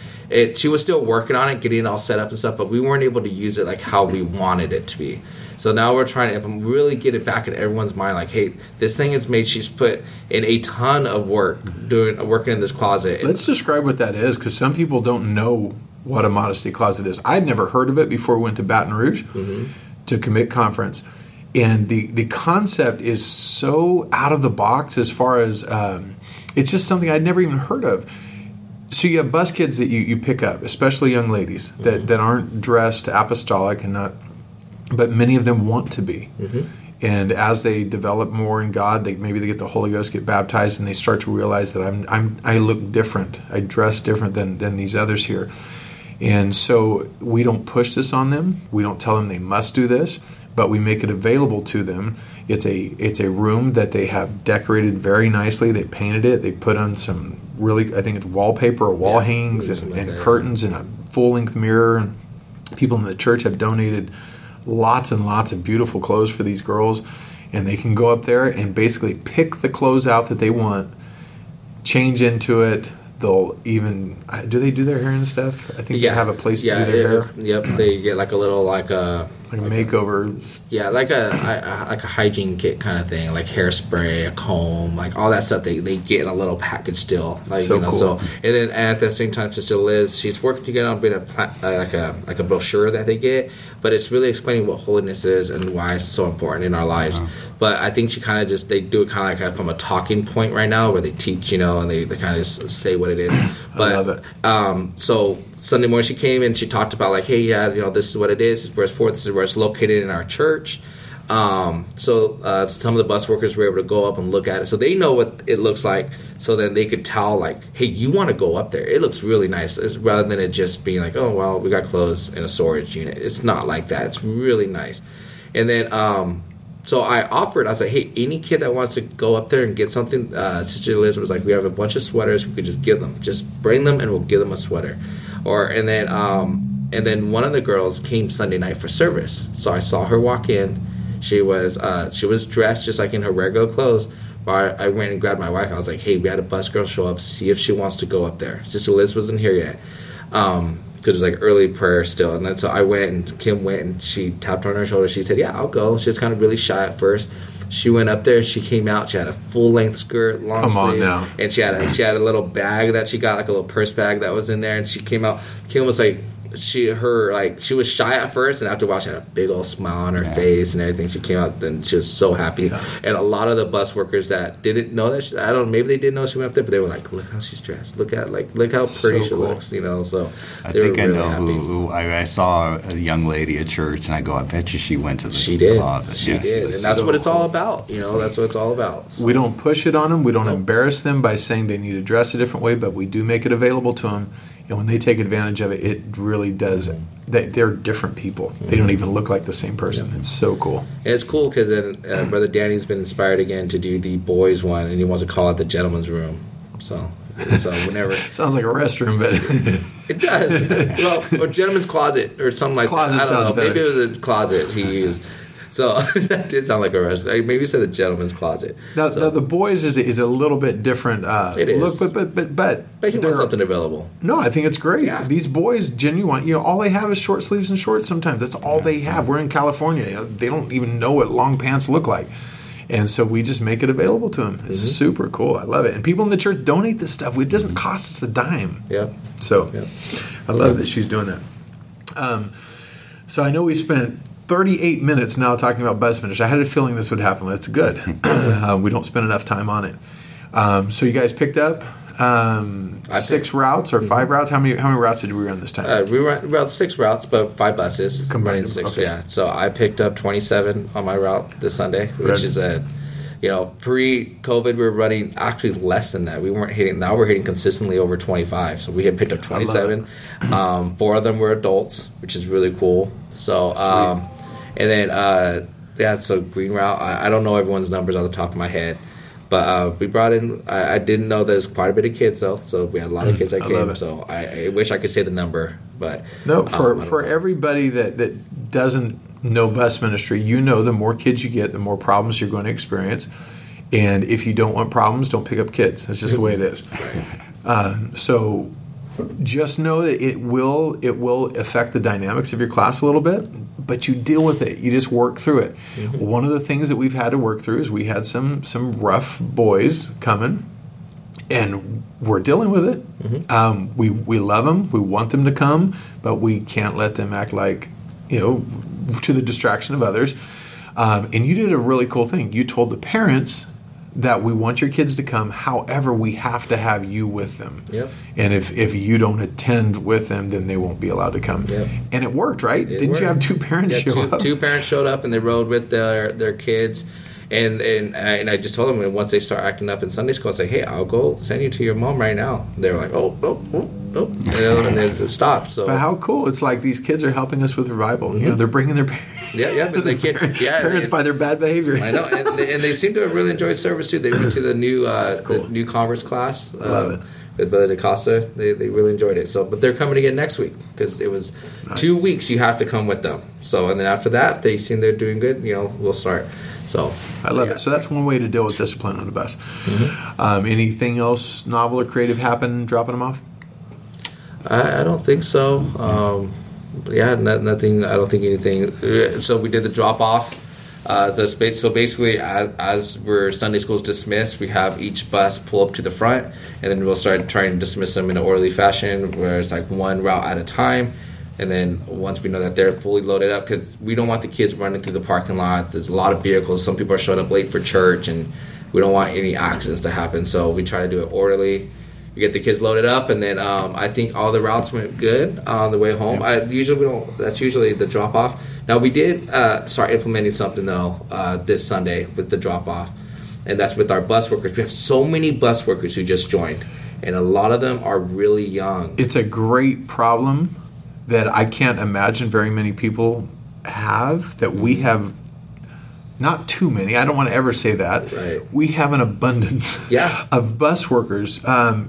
she was still working on it, getting it all set up and stuff, but we weren't able to use it like how we wanted it to be. So now we're trying to really get it back in everyone's mind, like, hey, this thing is made. She's put in a ton of work working in this closet. Let's describe what that is, because some people don't know what a modesty closet is. I'd never heard of it before we went to Baton Rouge to Commit Conference. And the concept is so out of the box as far as it's just something I'd never even heard of. So you have bus kids that you pick up, especially young ladies that aren't dressed apostolic and not, but many of them want to be. And as they develop more in God, maybe they get the Holy Ghost, get baptized, and they start to realize that I look different, I dress different than these others here. And so we don't push this on them. We don't tell them they must do this, but we make it available to them. It's a room that they have decorated very nicely. They painted it. They put on some really, I think it's wallpaper or wall hangings and curtains and a full-length mirror. And people in the church have donated lots and lots of beautiful clothes for these girls. And they can go up there and basically pick the clothes out that they want, change into it. They'll even – do they do their hair and stuff? I think they have a place to do their hair. Yep, they get like a little like a makeover. Yeah, like a hygiene kit kind of thing, like hairspray, a comb, like all that stuff. They get in a little package deal. Like, so cool. So, and then at the same time, Sister Liz, she's working together on being a brochure that they get, but it's really explaining what holiness is and why it's so important in our lives. Wow. But I think she kind of just, they do it kind of like from a talking point right now where they teach, and they kind of just say what it is. But, I love it. So Sunday morning she came and she talked about like, hey, this is what it is. This is where it's for. This is where it's located in our church. So some of the bus workers were able to go up and look at it. So they know what it looks like. So then they could tell like, hey, you want to go up there. It looks really nice. It's, rather than it just being like, oh, well, we got clothes in a storage unit. It's not like that. It's really nice. And then so I offered, I was like, hey, any kid that wants to go up there and get something, Sister Liz was like, we have a bunch of sweaters. We could just give them. Just bring them and we'll give them a sweater. And then one of the girls came Sunday night for service. So I saw her walk in. She was dressed just like in her regular clothes. But I went and grabbed my wife. I was like, hey, we had a bus girl show up. See if she wants to go up there. Sister Liz wasn't here yet. Because it was like early prayer still. And then so I went and Kim went and she tapped on her shoulder. She said, yeah, I'll go. She was kind of really shy at first. She went up there. She came out. She had a full-length skirt, long sleeves. And she had a little bag that she got, like a little purse bag that was in there. And she came out. Kim was like, she was shy at first. And after a while, she had a big old smile on her face and everything. She came out and she was so happy. Yeah. And a lot of the bus workers that didn't know that, I don't know, maybe they didn't know she went up there, but they were like, look how she's dressed. Look how pretty she looks, So I think I know who. I saw a young lady at church and I go, I bet you she went to the closet. She did. And that's what it's all about. That's what it's all about. So. We don't push it on them. We don't embarrass them by saying they need to dress a different way, but we do make it available to them. And when they take advantage of it, it really does. They're different people. Mm-hmm. They don't even look like the same person. Yeah. It's so cool. And it's cool because Brother Danny's been inspired again to do the boys one, and he wants to call it the gentleman's room. So whenever sounds like a restroom, but it does. Well, or gentleman's closet or something like closet that. I don't know. Better. Maybe it was a closet he used. So that did sound like a restaurant. Maybe you said the gentleman's closet. Now the boys is a little bit different. It is. Look, but you want something available. No, I think it's great. Yeah. These boys genuinely, all they have is short sleeves and shorts. Sometimes that's all they have. We're in California; they don't even know what long pants look like, and so we just make it available to them. It's super cool. I love it. And people in the church donate this stuff. It doesn't cost us a dime. Yeah. So I love that she's doing that. So I know we spent 38 minutes now talking about bus ministry. I had a feeling this would happen. That's good. We don't spend enough time on it. So you guys picked up six routes or five routes. How many routes did we run this time? We ran 6 routes, but 5 buses combined. 6. Okay. Yeah. So I picked up 27 on my route this Sunday, which is a pre-COVID, we were running actually less than that. We weren't hitting. Now we're hitting consistently over 25. So we had picked up 27. 4 of them were adults, which is really cool. So, and then, so Green Route. I don't know everyone's numbers off the top of my head. But we brought in, I didn't know there's quite a bit of kids, though. So we had a lot of kids that came. So I wish I could say the number. But no, for everybody that doesn't no bus ministry, the more kids you get, the more problems you're going to experience. And if you don't want problems, don't pick up kids. That's just the way it is. So just know that it will affect the dynamics of your class a little bit, but you deal with it. You just work through it. Mm-hmm. One of the things that we've had to work through is we had some rough boys coming, and we're dealing with it. Mm-hmm. We love them. We want them to come, but we can't let them act like, to the distraction of others. And you did a really cool thing. You told the parents that we want your kids to come. However, we have to have you with them. Yep. And if you don't attend with them, then they won't be allowed to come. Yep. And it worked, right? Didn't you have 2 parents show up? 2 parents showed up, and they rode with their kids. And I just told them once they start acting up in Sunday school, I say, hey, I'll go send you to your mom right now. They were like, oh. nope, you know, and it stopped. So, but how cool! It's like these kids are helping us with revival. Mm-hmm. You know, they're bringing their parents. Yeah, yeah, but they can't. Yeah, parents by their bad behavior. I know, and they seem to have really enjoyed service too. They went to the new the new conference class. Love it. With Brother DaCosta, they really enjoyed it. So, but they're coming again next week because it was 2 weeks. You have to come with them. So, and then after that, if they seem they're doing good, you know, we'll start. So, I love it. So that's one way to deal with discipline on the bus. Mm-hmm. Anything else novel or creative happen? Dropping them off? I don't think so. Nothing. I don't think anything. So we did the drop off. So basically, as we're Sunday school's dismissed, we have each bus pull up to the front, and then we'll start trying to dismiss them in an orderly fashion, where it's like one route at a time. And then once we know that they're fully loaded up, because we don't want the kids running through the parking lots. There's a lot of vehicles. Some people are showing up late for church, and we don't want any accidents to happen. So we try to do it orderly. We get the kids loaded up, and then I think all the routes went good on the way home. That's usually the drop off. Now we did start implementing something though this Sunday with the drop off, and that's with our bus workers. We have so many bus workers who just joined, and a lot of them are really young. It's a great problem that I can't imagine very many people have. That we have. Not too many. I don't want to ever say that. Right. We have an abundance of bus workers to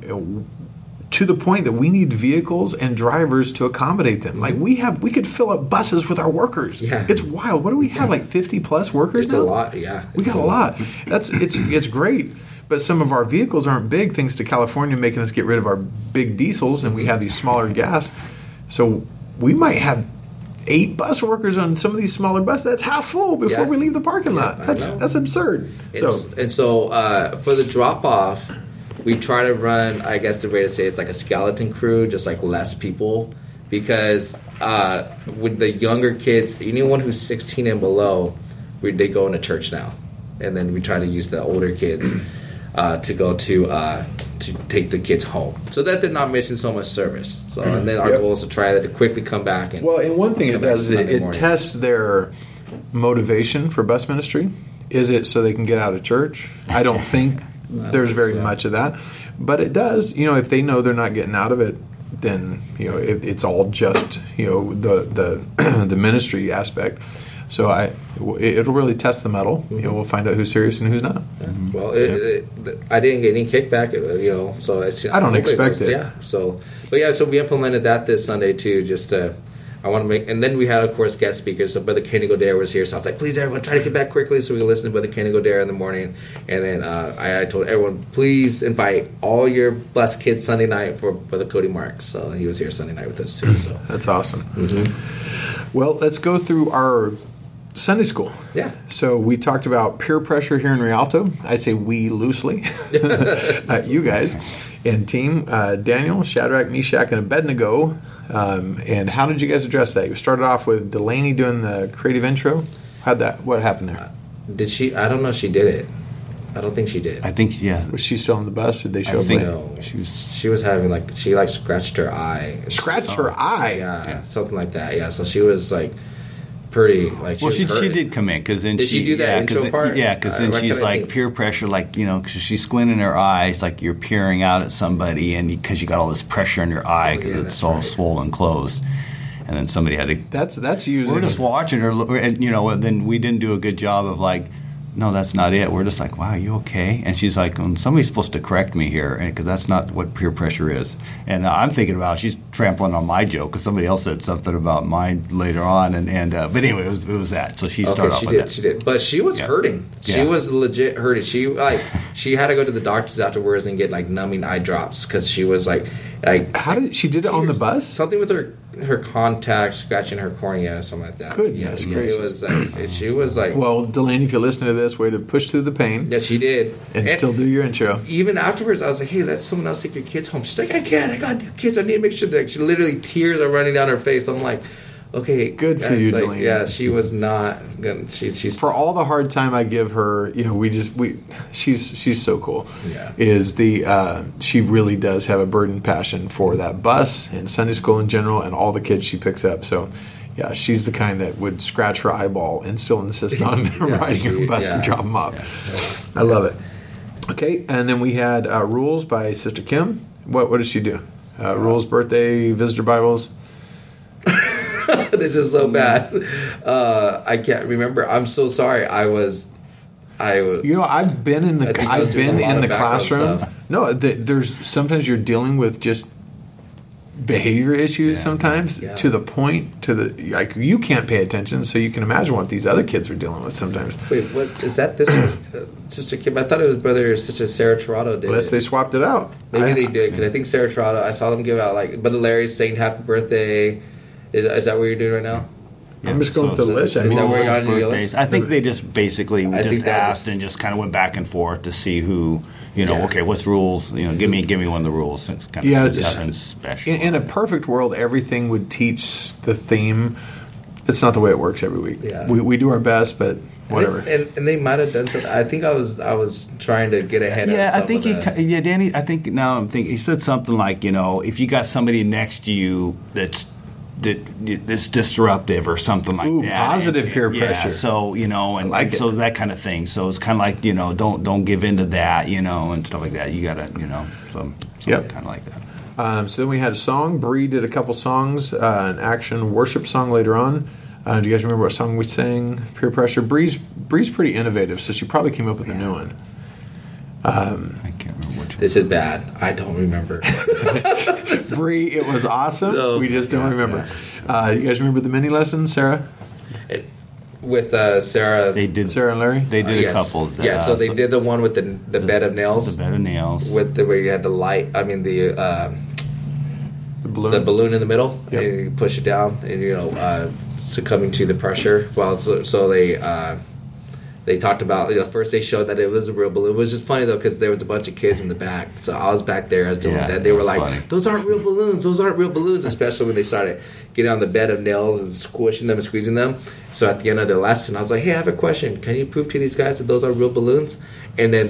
the point that we need vehicles and drivers to accommodate them. Mm-hmm. Like we could fill up buses with our workers. Yeah. It's wild. What do we have? Like 50 plus workers now? It's a lot. Yeah. We got a lot. It's great. But some of our vehicles aren't big, thanks to California making us get rid of our big diesels, and we have these smaller gas. So we might have 8 bus workers on some of these smaller buses. That's half full before we leave the parking lot. That's absurd. So for the drop off, we try to run, I guess the way to say it's like a skeleton crew, just like less people, because with the younger kids, anyone who's 16 and below, they go into church now, and then we try to use the older kids to go to take the kids home, so that they're not missing so much service. So, and then our goal is to try to quickly come back. And one thing it does is it tests their motivation for bus ministry. Is it so they can get out of church? I don't think there's very much of that, but it does. You know, if they know they're not getting out of it, then you know it's all just the ministry aspect. So it'll really test the metal. Mm-hmm. You know, we'll find out who's serious and who's not. Yeah. Well, I didn't get any kickback. You know, so I don't expect it. Yeah. So, so we implemented that this Sunday too. Just to, I want to make, and then we had of course guest speakers. So Brother Kenny Goddare was here. So I was like, please everyone, try to get back quickly so we can listen to Brother Kenny Goddare in the morning. And then I told everyone, please invite all your bus kids Sunday night for Brother Cody Marks. So he was here Sunday night with us too. So that's awesome. Mm-hmm. Well, let's go through our Sunday school. Yeah. So we talked about peer pressure here in Rialto. I say we loosely. You guys and team, Daniel, Shadrach, Meshach, and Abednego. And how did you guys address that? You started off with Delaney doing the creative intro. What happened there? Did she? I don't know if she did it. I don't think she did. I think, yeah. Was she still on the bus? Did they show up later? No. She was having, like, she, like, scratched her eye. Scratched her eye? Yeah, something like that. Yeah, so she was, like, pretty, like, she did come in, because then she do that intro part. Yeah, because then she's like peer pressure, like, you know, because she's squinting her eyes, like you're peering out at somebody, and because you got all this pressure in your eye because it's all swollen closed. And then somebody had to. That's usually. We're just watching her, and you know, and then we didn't do a good job of like, no, that's not it. We're just like, wow, are you okay? And she's like, somebody's supposed to correct me here, because that's not what peer pressure is. And I'm thinking about she's trampling on my joke because somebody else said something about mine later on, and but anyway, it was that. So she started off with that. She did, but she was hurting. Yeah. She was legit hurting. She she had to go to the doctors afterwards and get like numbing eye drops because she was like how did she did it on the bus? Something with her contacts, scratching her cornea, or something like that. Goodness gracious! It was like she was like. Well, Delaney, if you're listening to this, way to push through the pain. Yeah, she did, and still do your intro. Even afterwards, I was like, "Hey, let someone else take your kids home." She's like, "I can't. I got two kids. I need to make sure that." She literally tears are running down her face. I'm like, "Okay, good for you, Delaney." Yeah, she was not. She's for all the hard time I give her. You know, she's so cool. Yeah, she really does have a burden passion for that bus and Sunday school in general and all the kids she picks up. So. Yeah, she's the kind that would scratch her eyeball and still insist on riding her bus to drop them off. Yeah. I love it. Okay, and then we had rules by Sister Kim. What does she do? Rule's birthday visitor Bibles. This is so bad. I can't remember. I'm so sorry. I've been in the classroom. Stuff. No, there's sometimes you're dealing with just behavior issues to the point like you can't pay attention, so you can imagine what these other kids are dealing with sometimes. Wait, what is that? This Sister Kim? I thought it was brother Sister Sarah Torado did. Unless they swapped it out, maybe they did. Because I think Sarah Torado, I saw them give out like Brother Larry's saying happy birthday. Is that what you're doing right now? Yeah, I'm just going with the list. Is that where you're on your list? I think they just basically just asked and just kind of went back and forth to see who, okay, what's rules? Give me one of the rules. It's kind of nothing special. In a perfect world, everything would teach the theme. It's not the way it works every week. Yeah. We do our best, but whatever. And they might have done something. I think I was trying to get ahead of something. Danny, I think now I'm thinking, he said something like, if you got somebody next to you that's disruptive or something like that. Positive peer pressure. So so that kind of thing. So it's kind of like don't give in to that and stuff like that. You gotta kind of like that. So then we had a song. Bree did a couple songs, an action worship song later on. Do you guys remember what song we sang? Peer pressure. Bree's pretty innovative, so she probably came up with a new one. I can't remember. This is bad. I don't remember. Bree, it was awesome. We just don't remember. You guys remember the mini lesson, Sarah? Sarah. They did. Sarah and Larry? They did a couple. So they did the one with the bed of nails. The bed of nails. Where you had the light, the balloon. The balloon in the middle. Yep. And you push it down and, succumbing to the pressure. Well, so they... They talked about, first they showed that it was a real balloon, which is funny, though, because there was a bunch of kids in the back. So I was back there. I was doing that. They were like, funny. Those aren't real balloons, especially when they started getting on the bed of nails and squishing them and squeezing them. So at the end of their lesson, I was like, hey, I have a question. Can you prove to these guys that those are real balloons? And then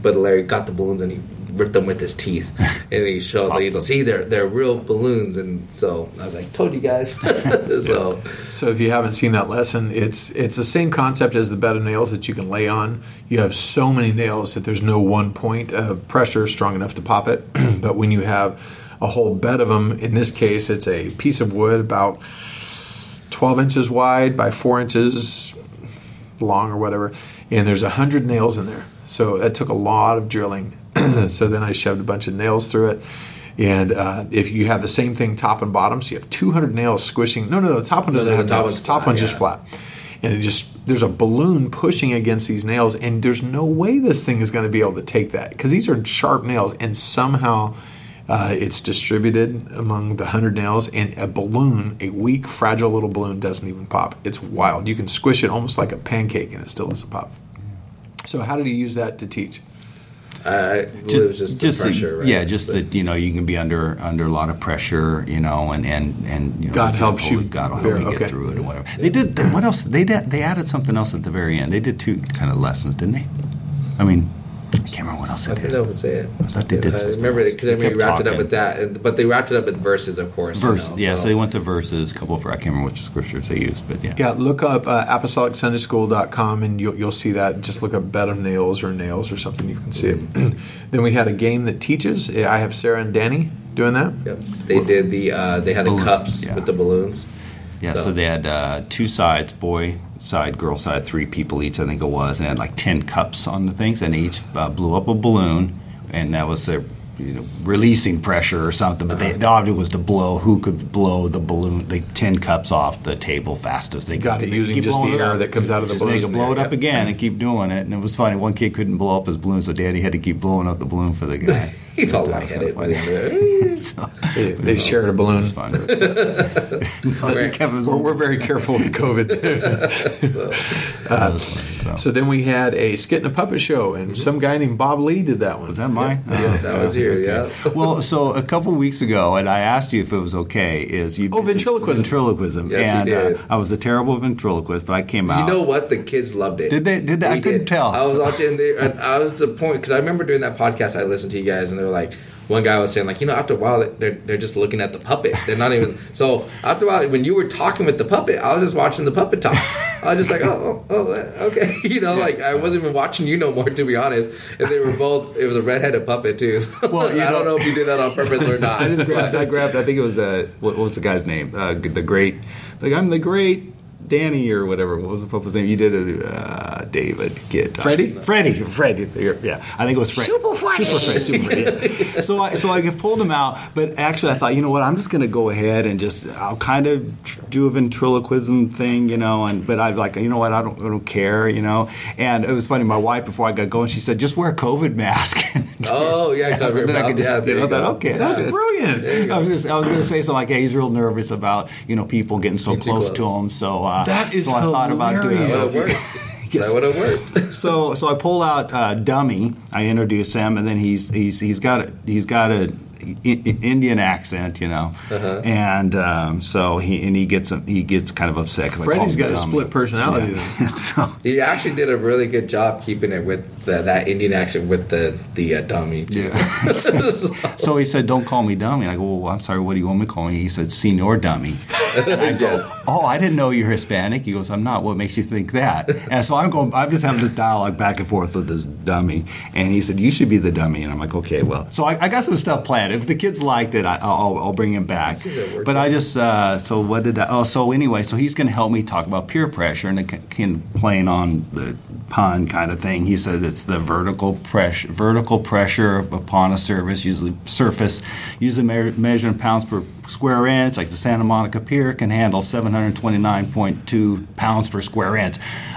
but Larry got the balloons and he ripped them with his teeth. And he showed, see, they're real balloons. And so I was like, told you guys. So if you haven't seen that lesson, it's the same concept as the bed of nails that you can lay on. You have so many nails that there's no one point of pressure strong enough to pop it. But when you have a whole bed of them, in this case, it's a piece of wood about 12 inches wide by 4 inches long or whatever. And there's 100 nails in there. So that took a lot of drilling. So then I shoved a bunch of nails through it. And if you have the same thing top and bottom, so you have 200 nails squishing. No, the top one doesn't have nails. The top one's just flat. And there's a balloon pushing against these nails, and there's no way this thing is going to be able to take that because these are sharp nails, and somehow it's distributed among the 100 nails, and a weak, fragile little balloon doesn't even pop. It's wild. You can squish it almost like a pancake, and it still doesn't pop. So how did he use that to teach? It was just the pressure, right? Yeah, just that you can be under a lot of pressure, and God will help you get through it, or whatever. They did. What else? They added something else at the very end. They did two kind of lessons, didn't they? I mean, I can't remember what else. I think that was it. I thought they did. I remember because they wrapped it up with that, but they wrapped it up with verses, of course. So they went to verses. A couple of I can't remember which scriptures they used, but yeah. Yeah, look up ApostolicSundaySchool.com, and you'll see that. Just look up bed of nails or something. You can see it. Then we had a game that teaches. I have Sarah and Danny doing that. Yep. They did the. They had the cups with the balloons. Yeah, so they had two sides, boy side, girl side, 3 people each, I think it was, and had like 10 cups on the things, and each blew up a balloon, and that was their releasing pressure or something. But the object was to blow who could blow the balloon, the 10 cups off the table fastest. They got it using just the air that comes out of the balloon. They could blow it up again and keep doing it, and it was funny. One kid couldn't blow up his balloon, so Daddy had to keep blowing up the balloon for the guy. He's all lightheaded by the end of it. They shared a balloon. We're very careful with COVID. So then we had a skit and a puppet show, and some guy named Bob Lee did that one. Was that mine? Yeah, that was you. Okay. Yeah. Well, so a couple weeks ago, and I asked you if it was okay. Ventriloquism. Ventriloquism. Yes, and, he did. I was a terrible ventriloquist, but I came out. You know what? The kids loved it. Did they? I couldn't tell. I was watching. I was at the point because I remember doing that podcast. I listened to you guys, and they were like, one guy was saying, like, you know, after a while, they're just looking at the puppet. They're not even. So after a while, when you were talking with the puppet, I was just watching the puppet talk. I was just like, oh, okay. You know, like, I wasn't even watching you no more, to be honest. And they were both, it was a redheaded puppet, too. So well, I don't know if you did that on purpose or not. I grabbed, I think it was, what was the guy's name? The great Danny or whatever. What was the puppet's name? You did it, David. Get Freddie. Yeah, I think it was Freddie. Super Freddie. Yeah. So I pulled him out, but actually I thought, you know what? I'm just going to go ahead and I'll kind of do a ventriloquism thing, you know. But I've like, you know what? I don't care, you know. And it was funny. My wife, before I got going, she said, "Just wear a COVID mask." Oh yeah, cover your mouth. Okay, that's brilliant. I was going to say something like, "Hey, he's real nervous about people getting so close to him." So. That is so hilarious. I thought about doing that. Yes. That would have worked. So I pull out Dummy. I introduce him, and then he's got a Indian accent, you know, and so he gets kind of upset. Freddie's got a split personality. Yeah. So he actually did a really good job keeping it with that Indian accent with the Dummy too. Yeah. So he said, "Don't call me Dummy." And I go, "Well, I'm sorry. What do you want me to call you?" He said, "Senor Dummy." And I go, "Oh, I didn't know you're Hispanic." He goes, "I'm not. What makes you think that?" And so I'm just having this dialogue back and forth with this Dummy, and he said, "You should be the Dummy." And I'm like, "Okay, well." So I got some stuff planned. If the kids liked it, I'll bring him back. But I just so he's going to help me talk about peer pressure and playing on the pun kind of thing. He said it's the vertical pressure upon a surface, usually measured in pounds per square inch. Like the Santa Monica Pier can handle 729.2 pounds per square inch.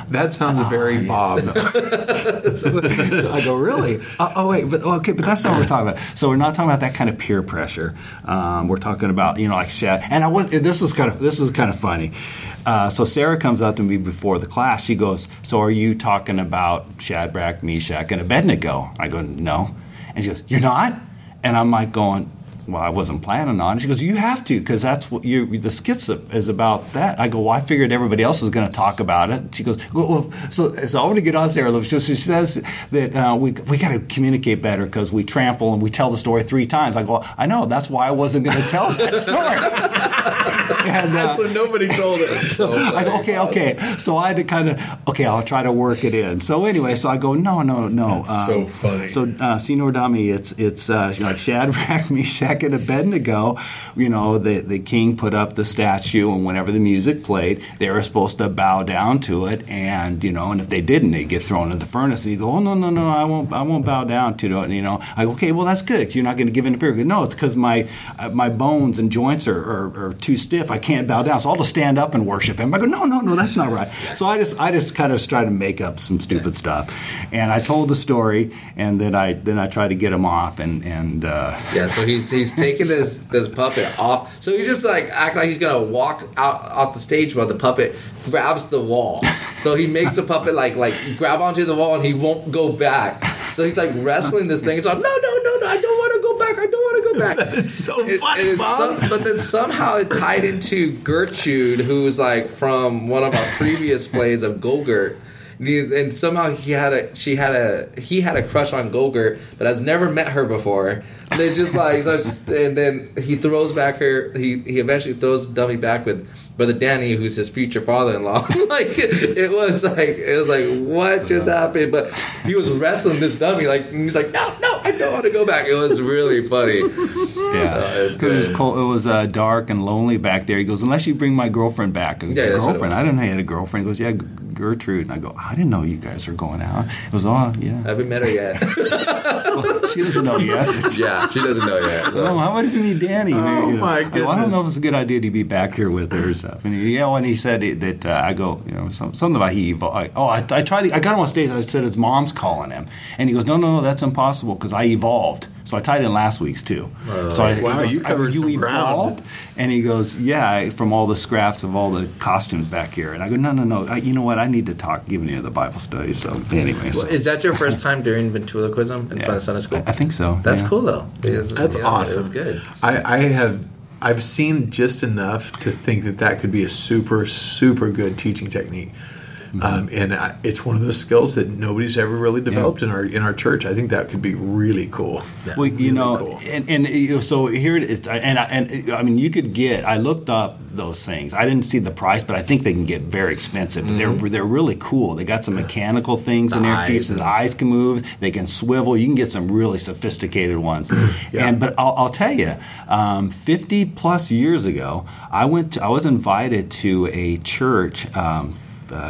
That sounds very Bob. So I go, really? But that's not what we're talking about. So we're not talking about that kind of peer pressure. We're talking about, you know, like Shad. And this was kind of funny. So Sarah comes up to me before the class. She goes, "So are you talking about Shadrach, Meshach, and Abednego?" I go, "No." And she goes, "You're not?" And I'm like going, "Well, I wasn't planning on it." She goes, "You have to, because that's what the skits is about." That I go, "Well, I figured everybody else was going to talk about it." She goes, "Well, so I want to get on Sarah a little." She says that we got to communicate better because we trample and we tell the story 3 times. I go, "I know. That's why I wasn't going to tell that story." And so nobody told it. So I go, "Okay." So I had to kind of, I'll try to work it in. So anyway, so I go, no. So funny. So Senor Dami, it's like Shadrach, Meshach, and Abednego, you know, the king put up the statue, and whenever the music played, they were supposed to bow down to it, and you know, and if they didn't, they'd get thrown in the furnace. And you go, "Oh no, I won't bow down to it." And, you know, I go, "Okay, well that's good. You're not going to give in to fear." "No, it's because my bones and joints are too stiff. I can't bow down, so I'll just stand up and worship him." I go, "No, that's not right." So I just kind of try to make up some stupid stuff, and I told the story, and then I tried to get him off, and yeah. So he's taking this puppet off. So he just like act like he's going to walk out off the stage while the puppet grabs the wall. So he makes the puppet like grab onto the wall and he won't go back. So he's like wrestling this thing. It's like, no, I don't want to go back. That's so funny, Bob. But then somehow it tied into Gertrude, who was like from one of our previous plays of Gogurt. And somehow he had a crush on Gogurt, but has never met her before. And they just like, and then he throws back her. He eventually throws Dummy back with Brother Danny, who's his future father-in-law. Like it was like what just happened? But he was wrestling this Dummy. Like, and he's like, no, I don't want to go back. It was really funny. Yeah, because it was dark and lonely back there. He goes, "Unless you bring my girlfriend back." I go, "Yeah, girlfriend? I didn't know you had a girlfriend." He goes, "Yeah, Gertrude." And I go, "I didn't know you guys were going out." It was on, yeah. I haven't met her yet. Well, she doesn't know yet. Yeah, she doesn't know yet. So. Well, how about if you meet Danny? Oh, my goodness. I don't know if it's a good idea to be back here with her or stuff. And, you know, and he said that I go, you know, something about he evolved. Oh, I tried to, I got him on stage and I said his mom's calling him. And he goes, no, that's impossible because I evolved. So I tied in last week's too. You covered some ground. And he goes, "Yeah, from all the scraps of all the costumes back here." And I go, no. You know what? I need to talk, given you the Bible study. So anyway, is that your first time doing ventriloquism in front of Sunday school? I think so. That's cool though. That's awesome. It was good. So. I've seen just enough to think that could be a super, super good teaching technique. And it's one of those skills that nobody's ever really developed in our church. I think that could be really cool. Yeah. Well, you know, cool. and so here it is. And I mean, you could get. I looked up those things. I didn't see the price, but I think they can get very expensive. But they're really cool. They got some mechanical things in their feet, so the eyes can move. They can swivel. You can get some really sophisticated ones. Yeah. But I'll tell you, 50 plus years ago, I was invited to a church.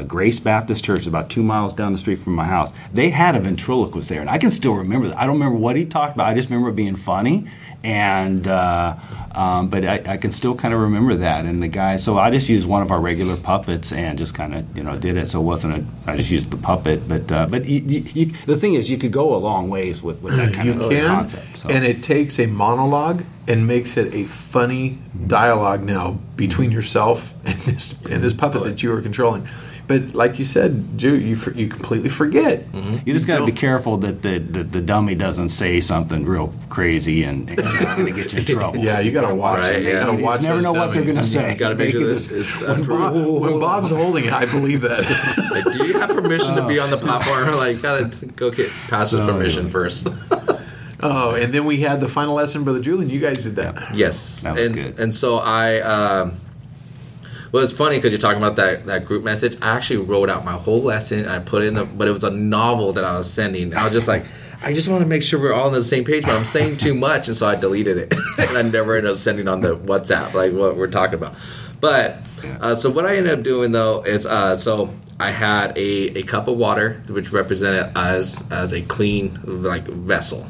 Grace Baptist Church, about 2 miles down the street from my house. They had a ventriloquist there, and I can still remember that. I don't remember what he talked about. I just remember it being funny, and but I can still kind of remember that. And the guy, so I just used one of our regular puppets and just kind of did it. So it wasn't I just used the puppet, but you, the thing is, you could go a long ways with that kind of concept. So. And it takes a monologue and makes it a funny dialogue now between yourself and this puppet that you are controlling. But like you said, Drew, you completely forget. Mm-hmm. You just got to be careful that the dummy doesn't say something real crazy, and that's going to get you in trouble. Yeah, you got to watch it. You never know what they're going to say. You got to make sure that it's when Bob's holding it, I believe that. Like, do you have permission to be on the platform? Like, got to go get pastor's permission first. Oh, and then we had the final lesson, Brother Julian. You guys did that. Yes. That was good. And so I... well, it's funny because you're talking about that group message. I actually wrote out my whole lesson and I put it in but it was a novel that I was sending. And I was just like, I just want to make sure we're all on the same page, but I'm saying too much. And so I deleted it. And I never ended up sending on the WhatsApp, like what we're talking about. But so what I ended up doing, though, is so I had a cup of water, which represented us as a clean vessel,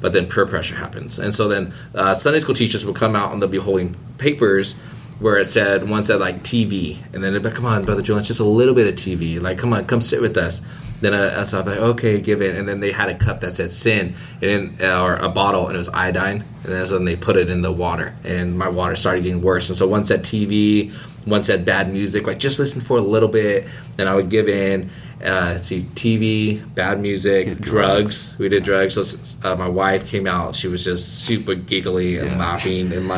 but then peer pressure happens. And so then Sunday school teachers would come out and they'll be holding papers where it said, one said like TV, and then they'd be like, come on, Brother Julian, it's just a little bit of TV. Like, come on, come sit with us. Then so I'd be like, okay, give it. And then they had a cup that said sin, and then, or a bottle, and it was iodine. And then so they put it in the water, and my water started getting worse. And so one said TV, one said bad music, like just listen for a little bit, and I would give in. TV, bad music, drugs. We did drugs. So my wife came out. She was just super giggly and laughing and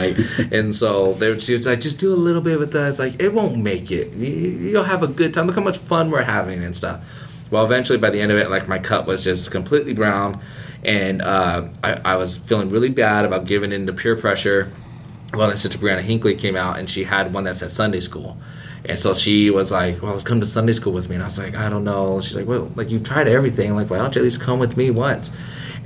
and so she was like, just do a little bit with us. Like, it won't make it. You'll have a good time. Look how much fun we're having and stuff. Well, eventually by the end of it, like my cup was just completely brown, and I was feeling really bad about giving in to peer pressure. Well, then Sister Brianna Hinckley came out, and she had one that said Sunday school. And so she was like, well, let's come to Sunday school with me. And I was like, I don't know. She's like, well, like, you've tried everything. Like, why don't you at least come with me once?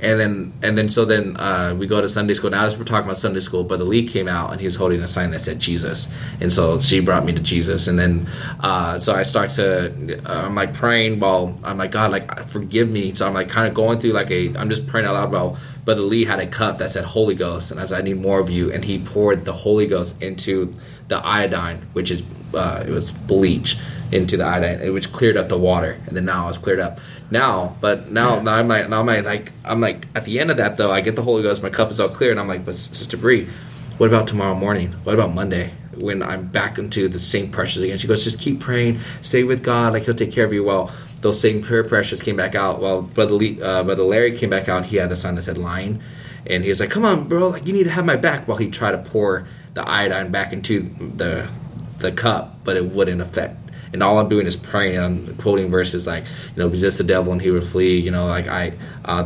And then we go to Sunday school. Now we're talking about Sunday school, but the Lee came out, and he's holding a sign that said Jesus. And so she brought me to Jesus. And then so I start to I'm like praying while I'm like, God, like, forgive me. So I'm like kind of going through I'm just praying out loud while Brother Lee had a cup that said Holy Ghost. And I said, I need more of you. And he poured the Holy Ghost into the iodine, which is it was bleach, into the iodine, which cleared up the water, and then now it's cleared up. Now I'm like at the end of that, though, I get the Holy Ghost, my cup is all clear, and I'm like, but Sister Bree, what about tomorrow morning? What about Monday when I'm back into the same pressures again? She goes, just keep praying, stay with God, like He'll take care of you. Well, those same prayer pressures came back out. Well, Brother Larry came back out, and he had the sign that said lying, and he was like, come on, bro, like you need to have my back. While he tried to pour the iodine back into the cup, but it wouldn't affect. And all I'm doing is praying, and I'm quoting verses like, resist the devil and he will flee. The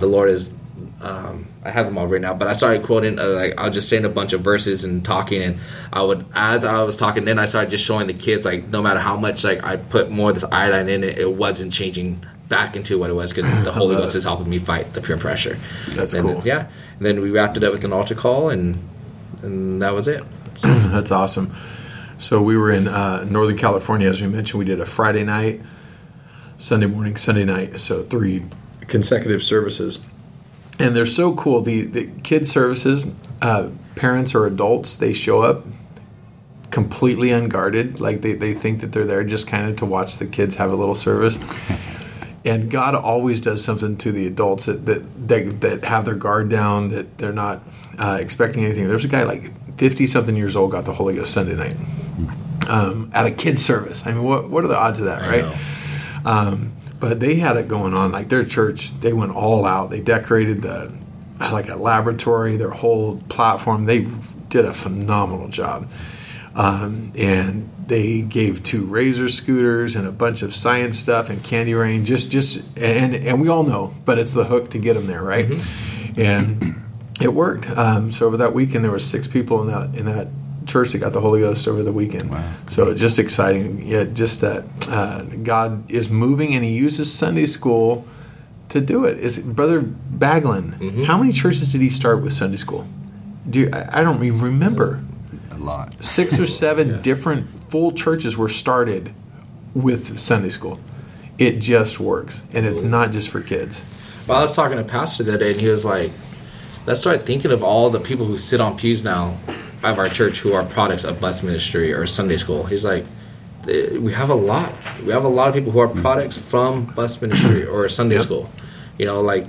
Lord is, I have them all right now, but I started quoting, I was just saying a bunch of verses and talking, and as I was talking, then I started just showing the kids, like, no matter how much, like, I put more of this iodine in it, it wasn't changing back into what it was, because the Holy Ghost is helping me fight the peer pressure. That's cool. Yeah. And then we wrapped it up with an altar call, and that was it. That's awesome. So we were in Northern California, as we mentioned. We did a Friday night, Sunday morning, Sunday night, so 3 consecutive services. And they're so cool. The kids' services, parents or adults, they show up completely unguarded. Like, they think that they're there just kind of to watch the kids have a little service. And God always does something to the adults that have their guard down, that they're not expecting anything. There's a guy like 50-something years old got the Holy Ghost Sunday night at a kid's service. I mean, what are the odds of that, right? But they had it going on. Like, their church, they went all out. They decorated a laboratory, their whole platform. They did a phenomenal job. And they gave 2 Razor scooters and a bunch of science stuff and Candy Rain, and we all know, but it's the hook to get them there, right? Mm-hmm. And it worked. So over that weekend, there were 6 people in that church that got the Holy Ghost over the weekend. Wow. So just exciting. Yeah, just that God is moving, and He uses Sunday school to do it. Is Brother Baglin? Mm-hmm. How many churches did he start with Sunday school? I don't even remember. A lot. 6 or 7 yeah. different full churches were started with Sunday school. It just works, and it's not just for kids. Well, I was talking to a pastor that day, and he was like, "Let's start thinking of all the people who sit on pews now." Of our church who are products of bus ministry or Sunday school. He's like, we have a lot. We have a lot of people who are products from bus ministry or Sunday yep. school. You know, like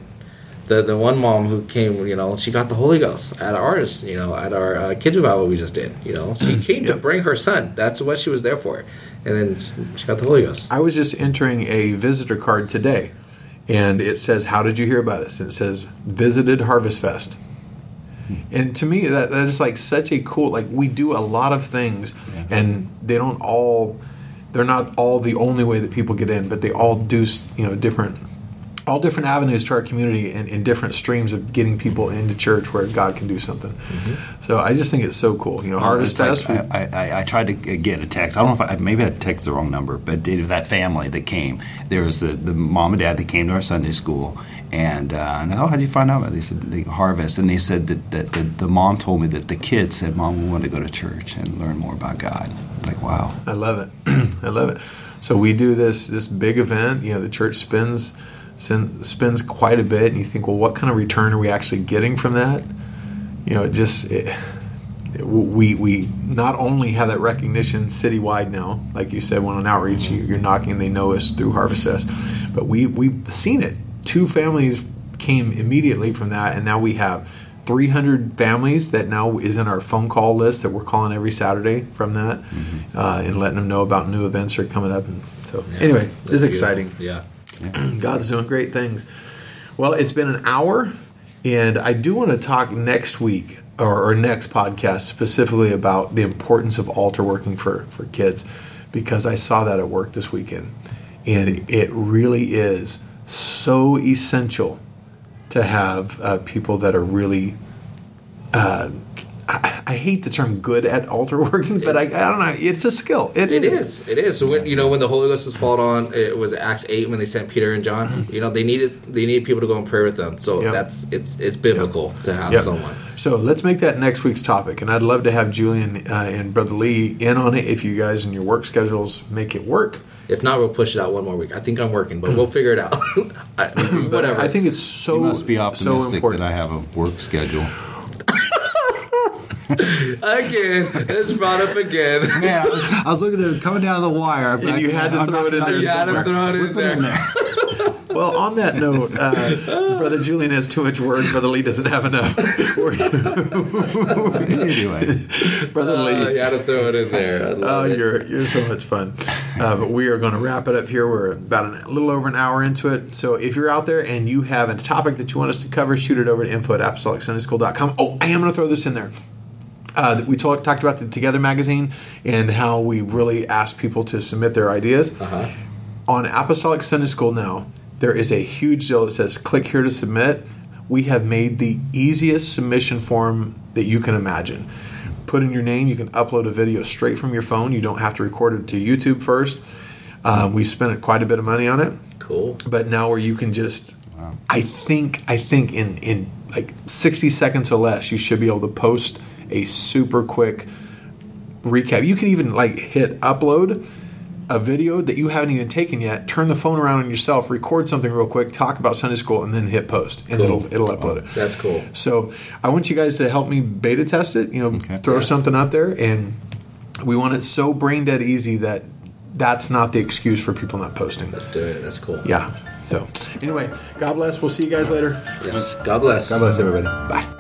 the one mom who came, you know, she got the Holy Ghost at ours, you know, at our kids revival we just did. You know, she came yep. to bring her son. That's what she was there for. And then she got the Holy Ghost. I was just entering a visitor card today, and it says, how did you hear about us? And it says, visited Harvest Fest. And to me, that is like such a cool, like we do a lot of things yeah. and they're not all the only way that people get in, but they all do, you know, different avenues to our community and different streams of getting people into church where God can do something. Mm-hmm. So I just think it's so cool. You know, Harvest Fest. Like, I tried to get a text. I don't know if maybe I texted the wrong number, but that family that came, there was the mom and dad that came to our Sunday school. And how did you find out about it? They said the Harvest. And they said that the mom told me that the kids said, Mom, we want to go to church and learn more about God. Like, wow. I love it. I love it. So we do this big event. You know, the church spends quite a bit. And you think, well, what kind of return are we actually getting from that? You know, we not only have that recognition citywide now. Like you said, when on outreach, you're knocking and they know us through Harvest Fest. But we've seen it. 2 families came immediately from that, and now we have 300 families that now is in our phone call list that we're calling every Saturday from that mm-hmm. And letting them know about new events that are coming up. And so yeah, anyway, this is exciting. Yeah. God's doing great things. Well, it's been an hour, and I do want to talk next week or next podcast specifically about the importance of altar working for kids, because I saw that at work this weekend, and it really is so essential to have people that are really I hate the term good at altar working, but I don't know, it's a skill. It is. So when the Holy Ghost was fallen on, it was Acts 8 when they sent Peter and John, they needed people to go and pray with them. So yep. it's biblical yep. to have yep. someone. So let's make that next week's topic, and I'd love to have Julian and Brother Lee in on it if you guys and your work schedules make it work. If not, we'll push it out one more week. I think I'm working, but we'll figure it out. Whatever. I think it's so important. You must be optimistic that I have a work schedule. Again, it's brought up again. Man, I was looking at it coming down the wire. And you had to throw it in there. You had to throw it in there. Well, on that note, Brother Julian has too much work. Brother Lee doesn't have enough. Anyway, Brother Lee, you had to throw it in there. You're so much fun. But we are going to wrap it up here. We're about a little over an hour into it. So if you're out there and you have a topic that you want us to cover, shoot it over to info@apostolicsundaychool.com. Oh, I am going to throw this in there. We talked about the Together magazine and how we really asked people to submit their ideas. Uh-huh. On Apostolic Sunday School now, there is a huge deal that says click here to submit. We have made the easiest submission form that you can imagine. Put in your name. You can upload a video straight from your phone. You don't have to record it to YouTube first. We spent quite a bit of money on it. Cool. But now where you can just, wow. I think in like 60 seconds or less, you should be able to post a super quick recap. You can even like hit upload a video that you haven't even taken yet, turn the phone around on yourself, record something real quick, talk about Sunday school, and then hit post, and cool. it'll upload it. That's cool. So I want you guys to help me beta test it, throw something up there, and we want it so brain dead easy that that's not the excuse for people not posting. Let's do it. That's cool. Yeah. So anyway, God bless. We'll see you guys later. Yes. God bless. God bless everybody. Bye.